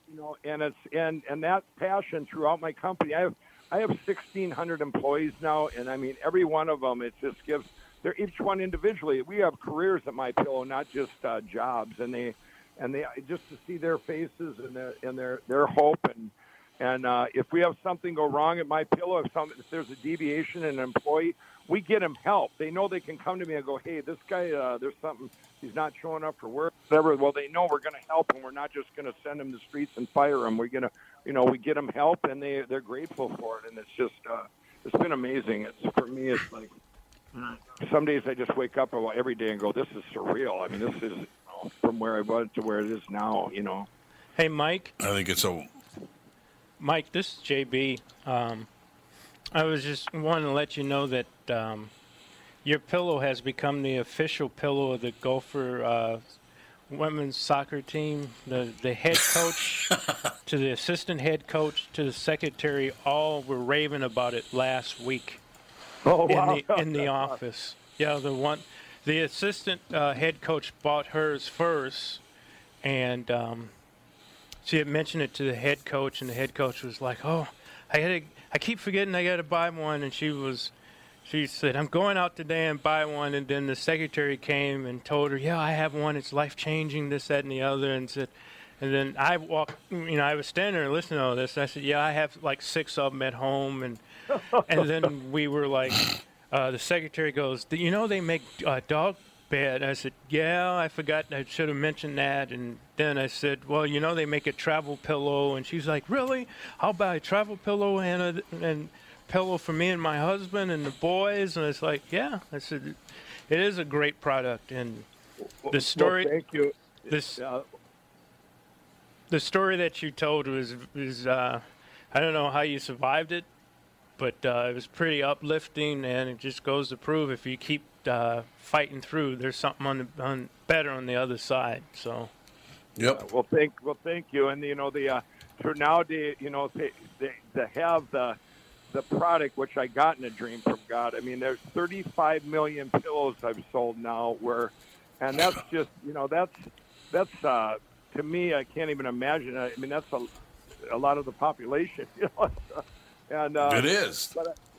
and it's and that passion throughout my company. I have 1,600 employees now, and I mean every one of them. It just gives. They're each one individually. We have careers at MyPillow, not just jobs, and they just to see their faces and their hope and if we have something go wrong at MyPillow, if there's a deviation in an employee, we get them help. They know they can come to me and go, "Hey, this guy, there's something. He's not showing up for work, whatever." Well, they know we're going to help him. We're not just going to send him to the streets and fire him. We're gonna, we get them help, and they're grateful for it. And it's just, it's been amazing. For me, it's like. Some days I just wake up every day and go, "This is surreal." I mean, this is from where I was to where it is now. Hey, Mike. I think it's a. Mike, this is JB. I was just wanting to let you know that Your pillow has become the official pillow of the Gopher women's soccer team, the head coach to the assistant head coach to the secretary, all were raving about it last week. Oh, wow. In the office. Yeah, the assistant head coach bought hers first, and she had mentioned it to the head coach, and the head coach was like, "Oh, I keep forgetting I got to buy one," and she said, "I'm going out today and buy one." And then the secretary came and told her, "Yeah, I have one. It's life-changing, this, that, and the other." And said, and then I was standing there and listening to all this. And I said, "Yeah, I have like 6 of them at home." And then we were like, the secretary goes, "You know they make dog bed." I said, "Yeah, I forgot. I should have mentioned that." And then I said, "Well, you know they make a travel pillow." And she's like, "Really? I'll buy a travel pillow and pillow for me and my husband and the boys." And it's like, yeah, I said, it is a great product. And the story, well, thank you. The story that you told was I don't know how you survived it, but it was pretty uplifting, and it just goes to prove if you keep fighting through, there's something better on the other side. So, yep. Well, thank you. And you know, the for nowadays, you know, they have the product, which I got in a dream from God. I mean, there's 35 million pillows I've sold now, and that's just, you know, that's to me, I can't even imagine. I mean, that's a lot of the population, you know. And it is.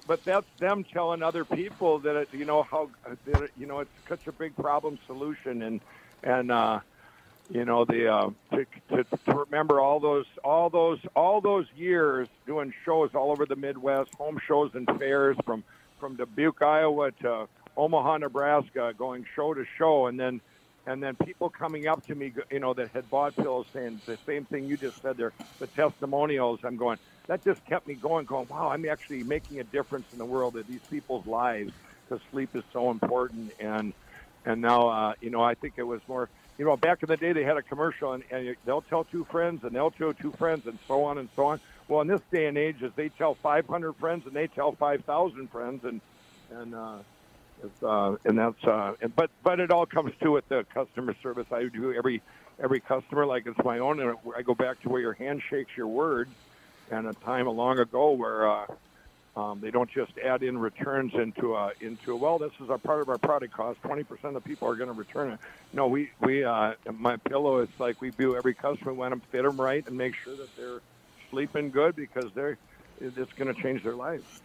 But that's them telling other people that it, you know, how that it, you know, it's such a big problem solution, and you know, the to remember all those years doing shows all over the Midwest, home shows and fairs from Dubuque, Iowa to Omaha, Nebraska, going show to show, and then people coming up to me, you know, that had bought pillows saying the same thing you just said there, the testimonials. I'm going, that just kept me going, wow, I'm actually making a difference in the world of these people's lives, because sleep is so important, and now you know, I think it was more. You know, back in the day, they had a commercial, and they'll tell 2 friends, and they'll tell 2 friends, and so on and so on. Well, in this day and age, is they tell 500 friends, and they tell 5,000 friends, and and that's but it all comes to with the customer service. I do every customer like it's my own, and I go back to where your hand shakes your word, and a time long ago where they don't just add in returns into well, this is a part of our product cost. 20% of people are going to return it. No, we my pillow, it's like we do every customer. We want to fit them right and make sure that they're sleeping good, because it's going to change their life.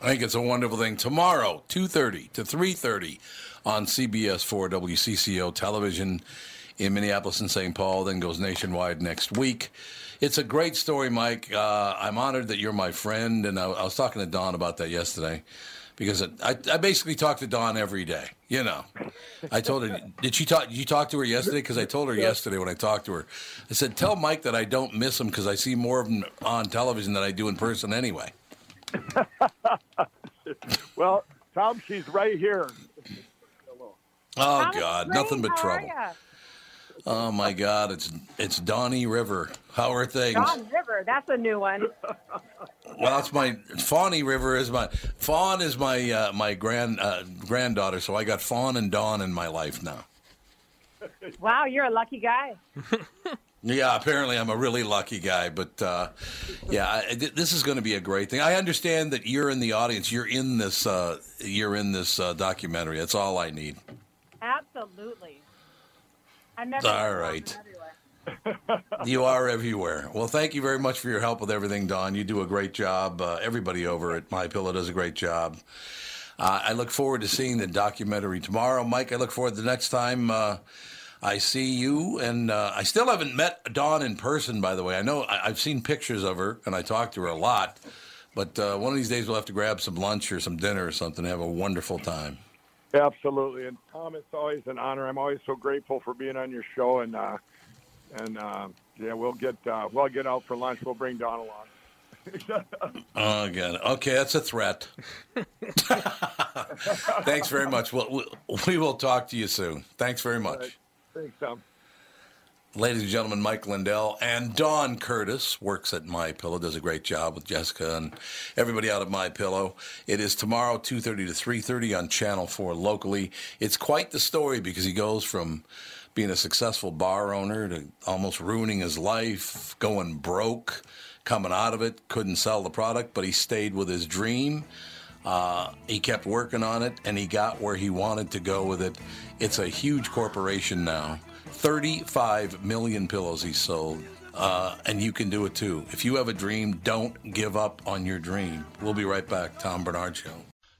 I think it's a wonderful thing. Tomorrow, 2:30 to 3:30 on CBS4 WCCO television in Minneapolis and St. Paul, then goes nationwide next week. It's a great story, Mike. I'm honored that you're my friend, and I was talking to Don about that yesterday, because I basically talk to Don every day. You know, I told her, did you talk to her yesterday? Because I told her yesterday when I talked to her, I said, tell Mike that I don't miss him, because I see more of him on television than I do in person anyway. Well, Tom, she's right here. Hello. Oh, God, nothing but trouble. Oh, my God, it's Donnie River. How are things? Don River, that's a new one. Well, that's my Fawny River is my Fawn is my my granddaughter, so I got Fawn and Dawn in my life now. Wow, you're a lucky guy. Yeah, apparently I'm a really lucky guy, but yeah, this is going to be a great thing. I understand that you're in the audience. You're in this documentary. That's all I need. Absolutely. All right. You are everywhere. Well, thank you very much for your help with everything, Don. You do a great job. Everybody over at MyPillow does a great job. I look forward to seeing the documentary tomorrow. Mike, I look forward to the next time I see you. And I still haven't met Don in person, by the way. I know I've seen pictures of her, and I talk to her a lot. But one of these days we'll have to grab some lunch or some dinner or something and have a wonderful time. Absolutely. And Tom, it's always an honor. I'm always so grateful for being on your show, and yeah, we'll get out for lunch. We'll bring Don along. Oh, God. Okay, that's a threat. Thanks very much. We will talk to you soon. Thanks very much. Right. Thanks, Tom. Ladies and gentlemen, Mike Lindell and Dawn Curtis works at MyPillow, does a great job with Jessica and everybody out at MyPillow. It is tomorrow, 2:30 to 3:30 on Channel 4 locally. It's quite the story because he goes from being a successful bar owner to almost ruining his life, going broke, coming out of it, couldn't sell the product, but he stayed with his dream. He kept working on it, and he got where he wanted to go with it. It's a huge corporation now. 35 million pillows he sold, and you can do it too. If you have a dream, don't give up on your dream. We'll be right back. Tom Bernard Show.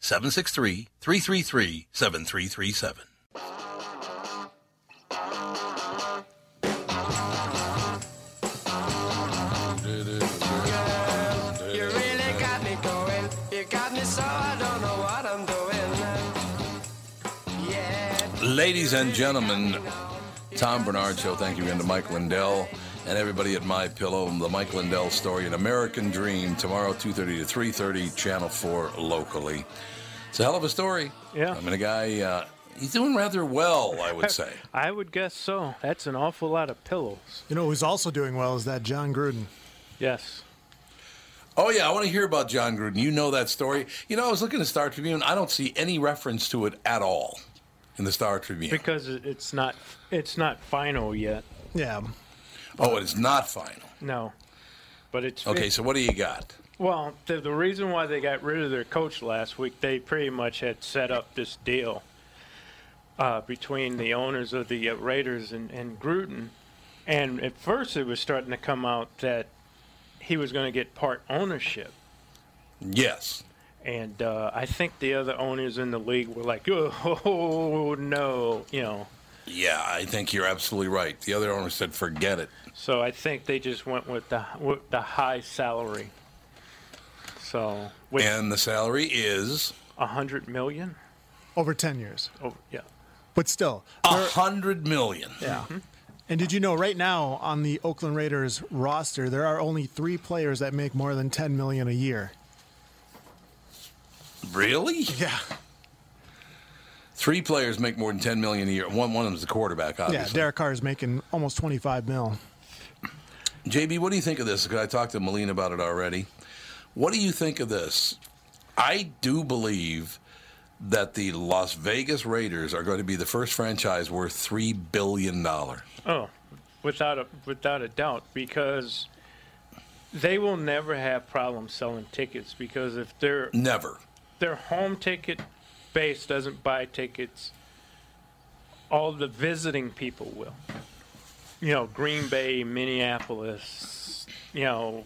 763-333-7337. You really got me going. You got me so I don't know what I'm doing. Yeah. Ladies and gentlemen, Tom Bernard Show. Thank you again to Mike Lindell and everybody at MyPillow. The Mike Lindell Story, An American Dream, tomorrow, 2:30 to 3:30, Channel 4 locally. It's a hell of a story. Yeah. I mean, a guy, he's doing rather well, I would say. I would guess so. That's an awful lot of pillows. You know who's also doing well is that John Gruden. Yes. Oh, yeah, I want to hear about John Gruden. You know that story. You know, I was looking at Star Tribune. I don't see any reference to it at all in the Star Tribune. Because it's not final yet. Yeah. Oh, it is not final. No, but it's okay. So what do you got? Well, the reason why they got rid of their coach last week, they pretty much had set up this deal between the owners of the Raiders and Gruden, and at first it was starting to come out that he was going to get part ownership. Yes. And I think the other owners in the league were like, oh no, you know. Yeah, I think you're absolutely right. The other owner said, forget it. So I think they just went with the high salary. So and the salary is? $100 million. Over 10 years. Oh, yeah. But still. $100 million. Yeah. Mm-hmm. And did you know right now on the Oakland Raiders roster, there are only 3 players that make more than $10 million a year? Really? Yeah. 3 players make more than $10 million a year. One of them is the quarterback, obviously. Yeah, Derek Carr is making almost $25 million. JB, what do you think of this? Because I talked to Moline about it already. What do you think of this? I do believe that the Las Vegas Raiders are going to be the first franchise worth $3 billion. Oh, without a doubt, because they will never have problems selling tickets because if they're never their home ticket base doesn't buy tickets, all the visiting people will. You know, Green Bay, Minneapolis, you know,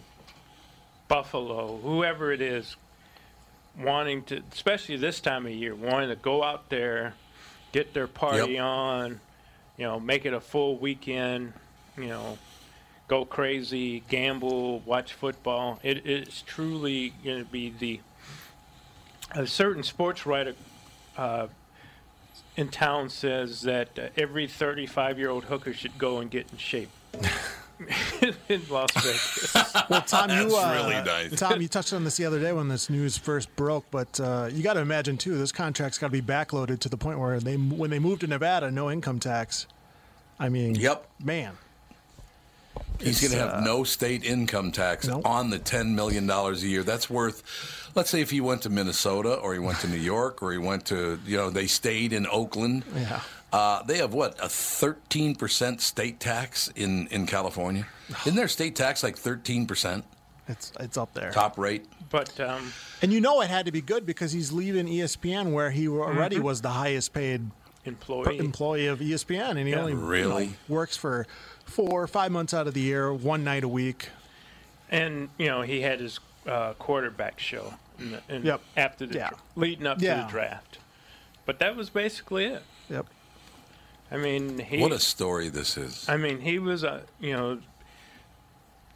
Buffalo, whoever it is, wanting to, especially this time of year, wanting to go out there, get their party on, you know, make it a full weekend, you know, go crazy, gamble, watch football. It's truly going to be a certain sports writer in town says that every 35-year-old hooker should go and get in shape in Las Vegas. Well, Tom, That's really nice. Tom, you touched on this the other day when this news first broke, but you got to imagine, too, this contract's got to be backloaded to the point where they, when they moved to Nevada, no income tax. I mean, man. He's going to have no state income tax on the $10 million a year. That's worth, let's say if he went to Minnesota or he went to New York or he went to, you know, they stayed in Oakland. Yeah. They have, what, a 13% state tax in California? Isn't their state tax like 13%? It's up there. Top rate. But and you know it had to be good because he's leaving ESPN where he already was the highest paid employee of ESPN. And he only works for 4 or 5 months out of the year, one night a week. And, you know, he had his quarterback show in after the leading up to the draft. But that was basically it. Yep. I mean, what a story this is. I mean, he was a, you know,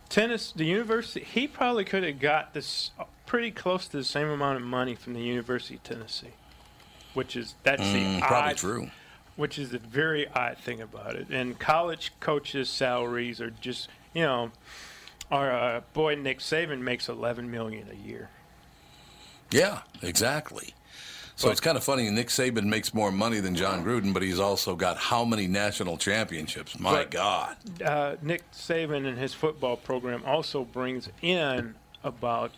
the university, he probably could have got this pretty close to the same amount of money from the University of Tennessee, which is, that's the probably odd, true. Which is the very odd thing about it. And college coaches' salaries are just, you know, our boy Nick Saban makes $11 million a year. Yeah, exactly. So it's kind of funny. Nick Saban makes more money than John Gruden, but he's also got how many national championships? My God. Nick Saban and his football program also brings in about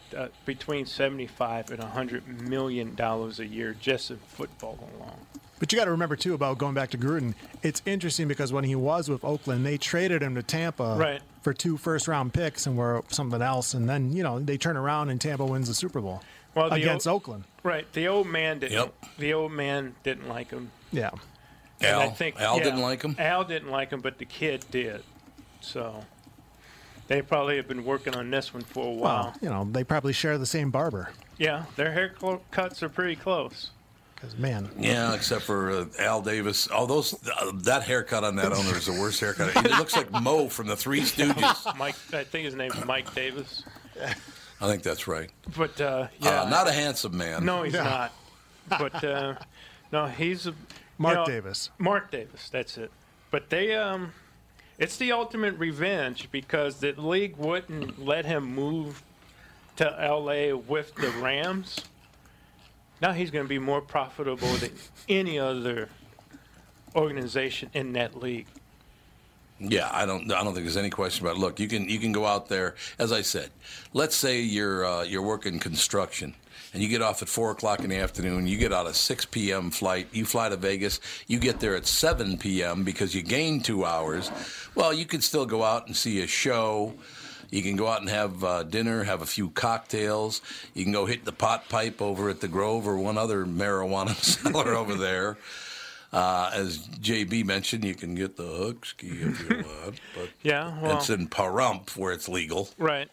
between $75 and $100 million a year just in football alone. But you got to remember, too, about going back to Gruden, it's interesting because when he was with Oakland, they traded him to Tampa for 2 first-round picks and were something else. And then, you know, they turn around and Tampa wins the Super Bowl against Oakland. Right. The old man didn't. Yep. The old man didn't like him. Yeah. Al didn't like him? Al didn't like him, but the kid did. So they probably have been working on this one for a while. Well, you know, they probably share the same barber. Yeah. Their haircuts are pretty close. Man. Yeah, except for Al Davis. That haircut on that owner is the worst haircut. It looks like Mo from the Three Stooges. Mike, I think his name is Mike Davis. I think that's right. But not a handsome man. No, he's not. But he's Mark Davis. Mark Davis, that's it. But they, it's the ultimate revenge because the league wouldn't let him move to L.A. with the Rams. Now he's going to be more profitable than any other organization in that league. Yeah, I don't think there's any question about it. Look, you can go out there. As I said, let's say you're working construction, and you get off at 4 o'clock in the afternoon. You get out a 6 p.m. flight. You fly to Vegas. You get there at 7 p.m. because you gain 2 hours. Well, you can still go out and see a show. You can go out and have dinner, have a few cocktails. You can go hit the pot pipe over at the Grove or one other marijuana seller over there. As JB mentioned, you can get the hookski if you want. But it's in Pahrump where it's legal. Right.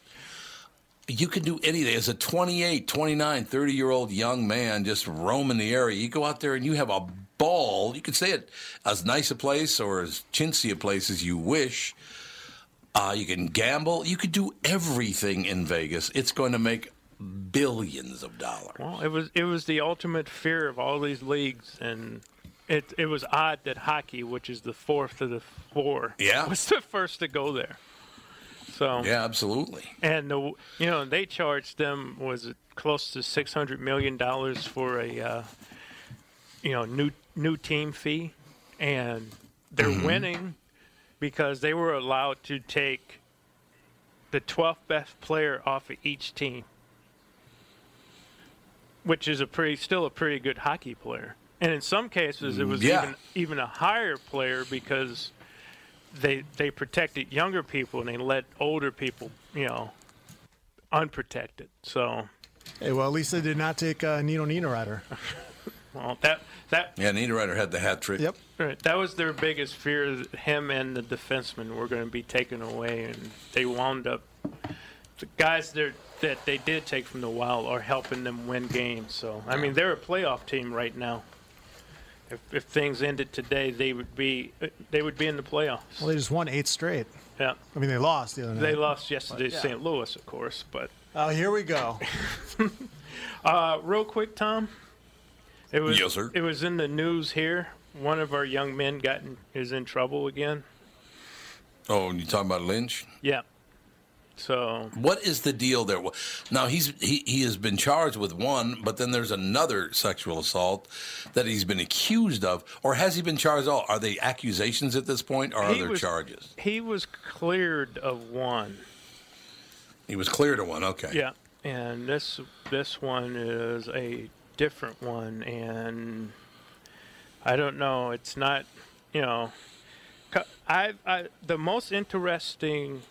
You can do anything. As a 28, 29, 30-year-old young man just roaming the area, you go out there and you have a ball. You can stay at as nice a place or as chintzy a place as you wish. You can gamble. You could do everything in Vegas. It's going to make billions of dollars. Well, it was the ultimate fear of all these leagues, and it was odd that hockey, which is the fourth of the four, was the first to go there. So yeah, absolutely. And they charged them close to $600 million for a new team fee, and they're winning. Because they were allowed to take the 12th best player off of each team, which is still a pretty good hockey player. And in some cases, it was even a higher player because they protected younger people and they let older people, you know, unprotected. So, hey, well, at least they did not take Nino Niederreiter. Well, Niederreiter had the hat trick. Yep. Right. That was their biggest fear, that him and the defenseman were going to be taken away, and they wound up the guys that they did take from the Wild are helping them win games. So, I mean, they're a playoff team right now. If things ended today, they would be in the playoffs. Well, they just won 8 straight. Yeah. I mean, they lost the other night. They lost yesterday to St. Louis, of course, but here we go. Real quick, Tom. It was, yes, sir. It was in the news here. One of our young men is in trouble again. Oh, you talking about Lynch? Yeah. So what is the deal there? Now, he has been charged with one, but then there's another sexual assault that he's been accused of. Or has he been charged at all? Are they accusations at this point, or are there charges? He was cleared of one. He was cleared of one, okay. Yeah, and this one is a different one, and I don't know. It's not, you know, I the most interesting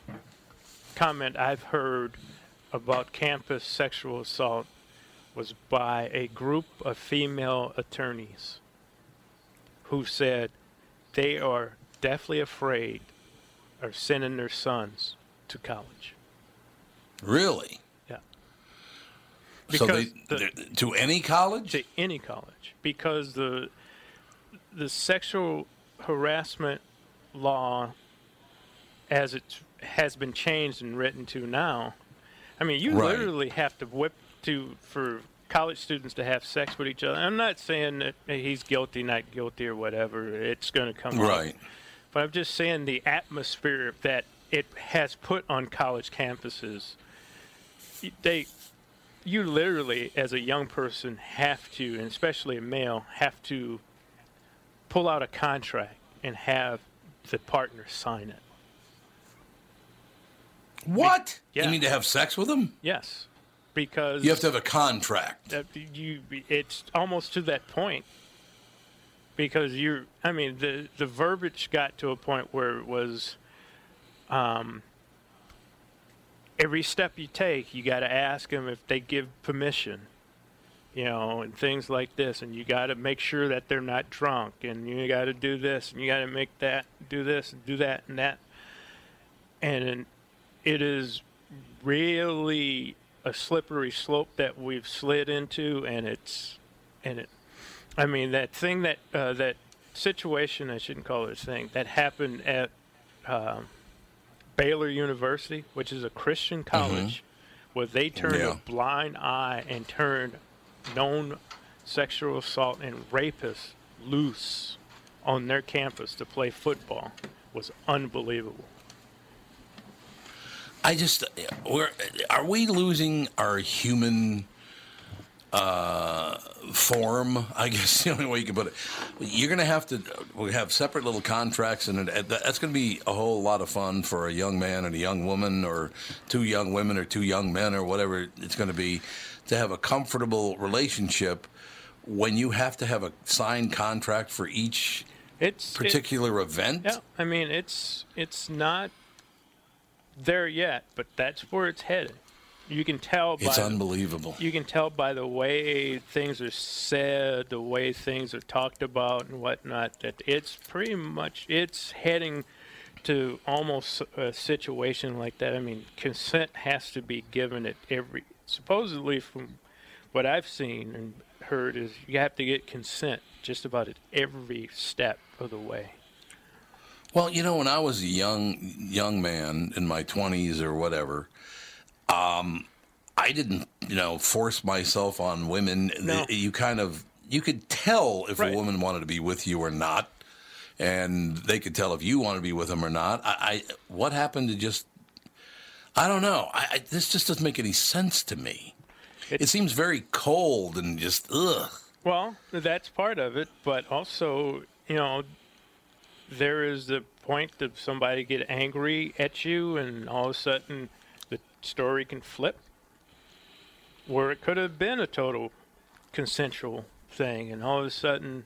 comment I've heard about campus sexual assault was by a group of female attorneys who said they are deathly afraid of sending their sons to college. Really? Yeah. Because so to any college? To any college. Because the sexual harassment law, as it has been changed and written to now, I mean, you literally have to for college students to have sex with each other. I'm not saying that he's guilty, not guilty, or whatever. It's going to come right. Up. But I'm just saying the atmosphere that it has put on college campuses, you literally, as a young person, have to, and especially a male, have to pull out a contract and have the partner sign it. What? Yeah. You need to have sex with them? Yes, because you have to have a contract. It's almost to that point, because the verbiage got to a point where it was, every step you take, you got to ask them if they give permission, you know, and things like this, and you got to make sure that they're not drunk, and you got to do this, and you got to make that do this, and do that, and that, and it is really a slippery slope that we've slid into, and that thing that situation, I shouldn't call it a thing, that happened at Baylor University, which is a Christian college, mm-hmm. where they turned a blind eye and turned known sexual assault and rapists loose on their campus to play football, was unbelievable. Are we losing our human form? I guess the only way you can put it. You're going to have separate little contracts, and that's going to be a whole lot of fun for a young man and a young woman, or two young women or two young men, or whatever it's going to be, to have a comfortable relationship when you have to have a signed contract for each particular event. Yeah, I mean, it's not there yet, but that's where it's headed. You can tell by it's unbelievable. You can tell by the way things are said, the way things are talked about, and whatnot, that it's pretty much heading to almost a situation like that. I mean, consent has to be given at every. Supposedly, from what I've seen and heard, is you have to get consent just about at every step of the way. Well, you know, when I was a young man in my 20s or whatever, I didn't, you know, force myself on women. No. You could tell if a woman wanted to be with you or not, and they could tell if you wanted to be with them or not. What happened to just, I don't know. This just doesn't make any sense to me. It seems very cold and just, ugh. Well, that's part of it, but also, you know, there is the point that somebody get angry at you, and all of a sudden the story can flip, where it could have been a total consensual thing, and all of a sudden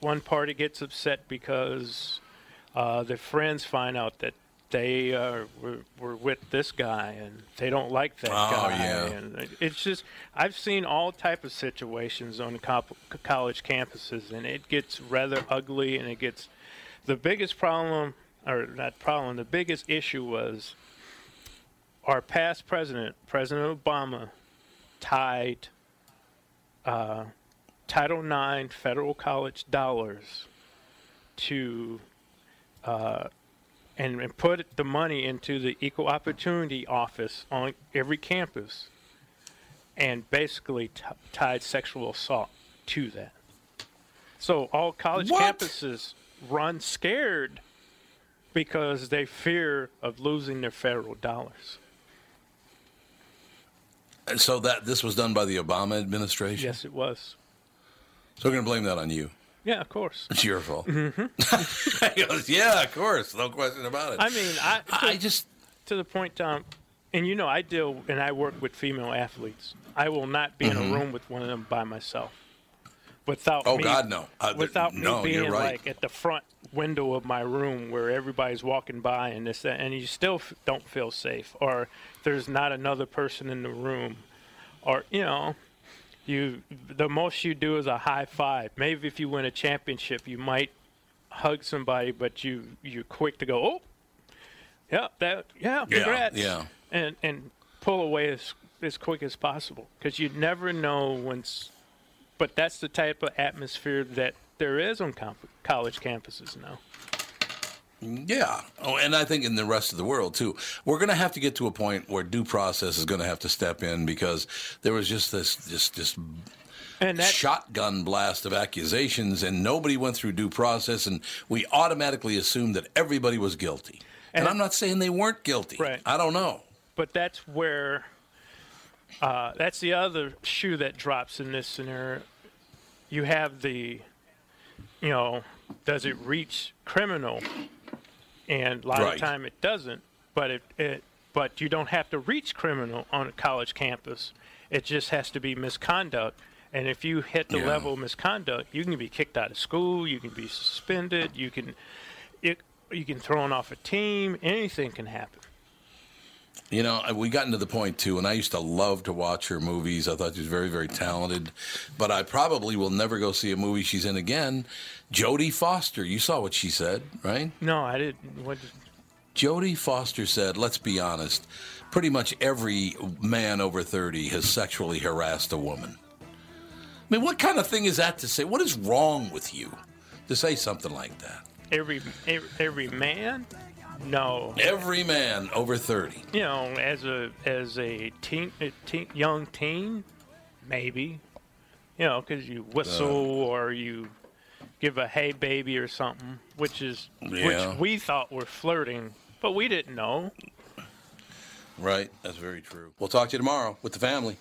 one party gets upset because their friends find out that they were with this guy, and they don't like that guy. Yeah. And it's just, I've seen all type of situations on college campuses, and it gets rather ugly, and it gets, the biggest issue was our past president, President Obama, tied Title IX federal college dollars to and put the money into the Equal Opportunity Office on every campus, and basically tied sexual assault to that. So all college campuses run scared because they fear of losing their federal dollars. So that this was done by the Obama administration? Yes, it was. So we're going to blame that on you. Yeah, of course. It's your fault. Mm-hmm. He goes, yeah, of course. No question about it. I mean, I just... To the point, Tom, and you know, I deal and I work with female athletes. I will not be in a room with one of them by myself. Without oh, me, God, no. Without no, me being you're right. like at the front window of my room where everybody's walking by and this, that, and you still don't feel safe, or there's not another person in the room, or, you know... You, the most you do is a high five. Maybe if you win a championship, you might hug somebody, but you're quick to go, oh, yeah, that, yeah, congrats, yeah. And pull away as quick as possible, because you never know when. But that's the type of atmosphere that there is on college campuses now. Yeah. Oh, and I think in the rest of the world, too. We're going to have to get to a point where due process is going to have to step in, because there was just this shotgun blast of accusations, and nobody went through due process, and we automatically assumed that everybody was guilty. And I'm not saying they weren't guilty. Right. I don't know. But that's where that's the other shoe that drops in this scenario. You have the, you know, does it reach criminal? And a lot of time it doesn't, but but you don't have to reach criminal on a college campus. It just has to be misconduct. And if you hit the level of misconduct, you can be kicked out of school, you can be suspended, you can thrown off a team. Anything can happen. You know, we've gotten to the point, too, and I used to love to watch her movies. I thought she was very, very talented. But I probably will never go see a movie she's in again. Jodie Foster, you saw what she said, right? No, I didn't. What? Jodie Foster said, let's be honest, pretty much every man over 30 has sexually harassed a woman. I mean, what kind of thing is that to say? What is wrong with you to say something like that? Every man? No. Every man over 30. You know, as a young teen, maybe, you know, because you whistle or you give a hey baby or something, which we thought were flirting, but we didn't know. Right. That's very true. We'll talk to you tomorrow with the family.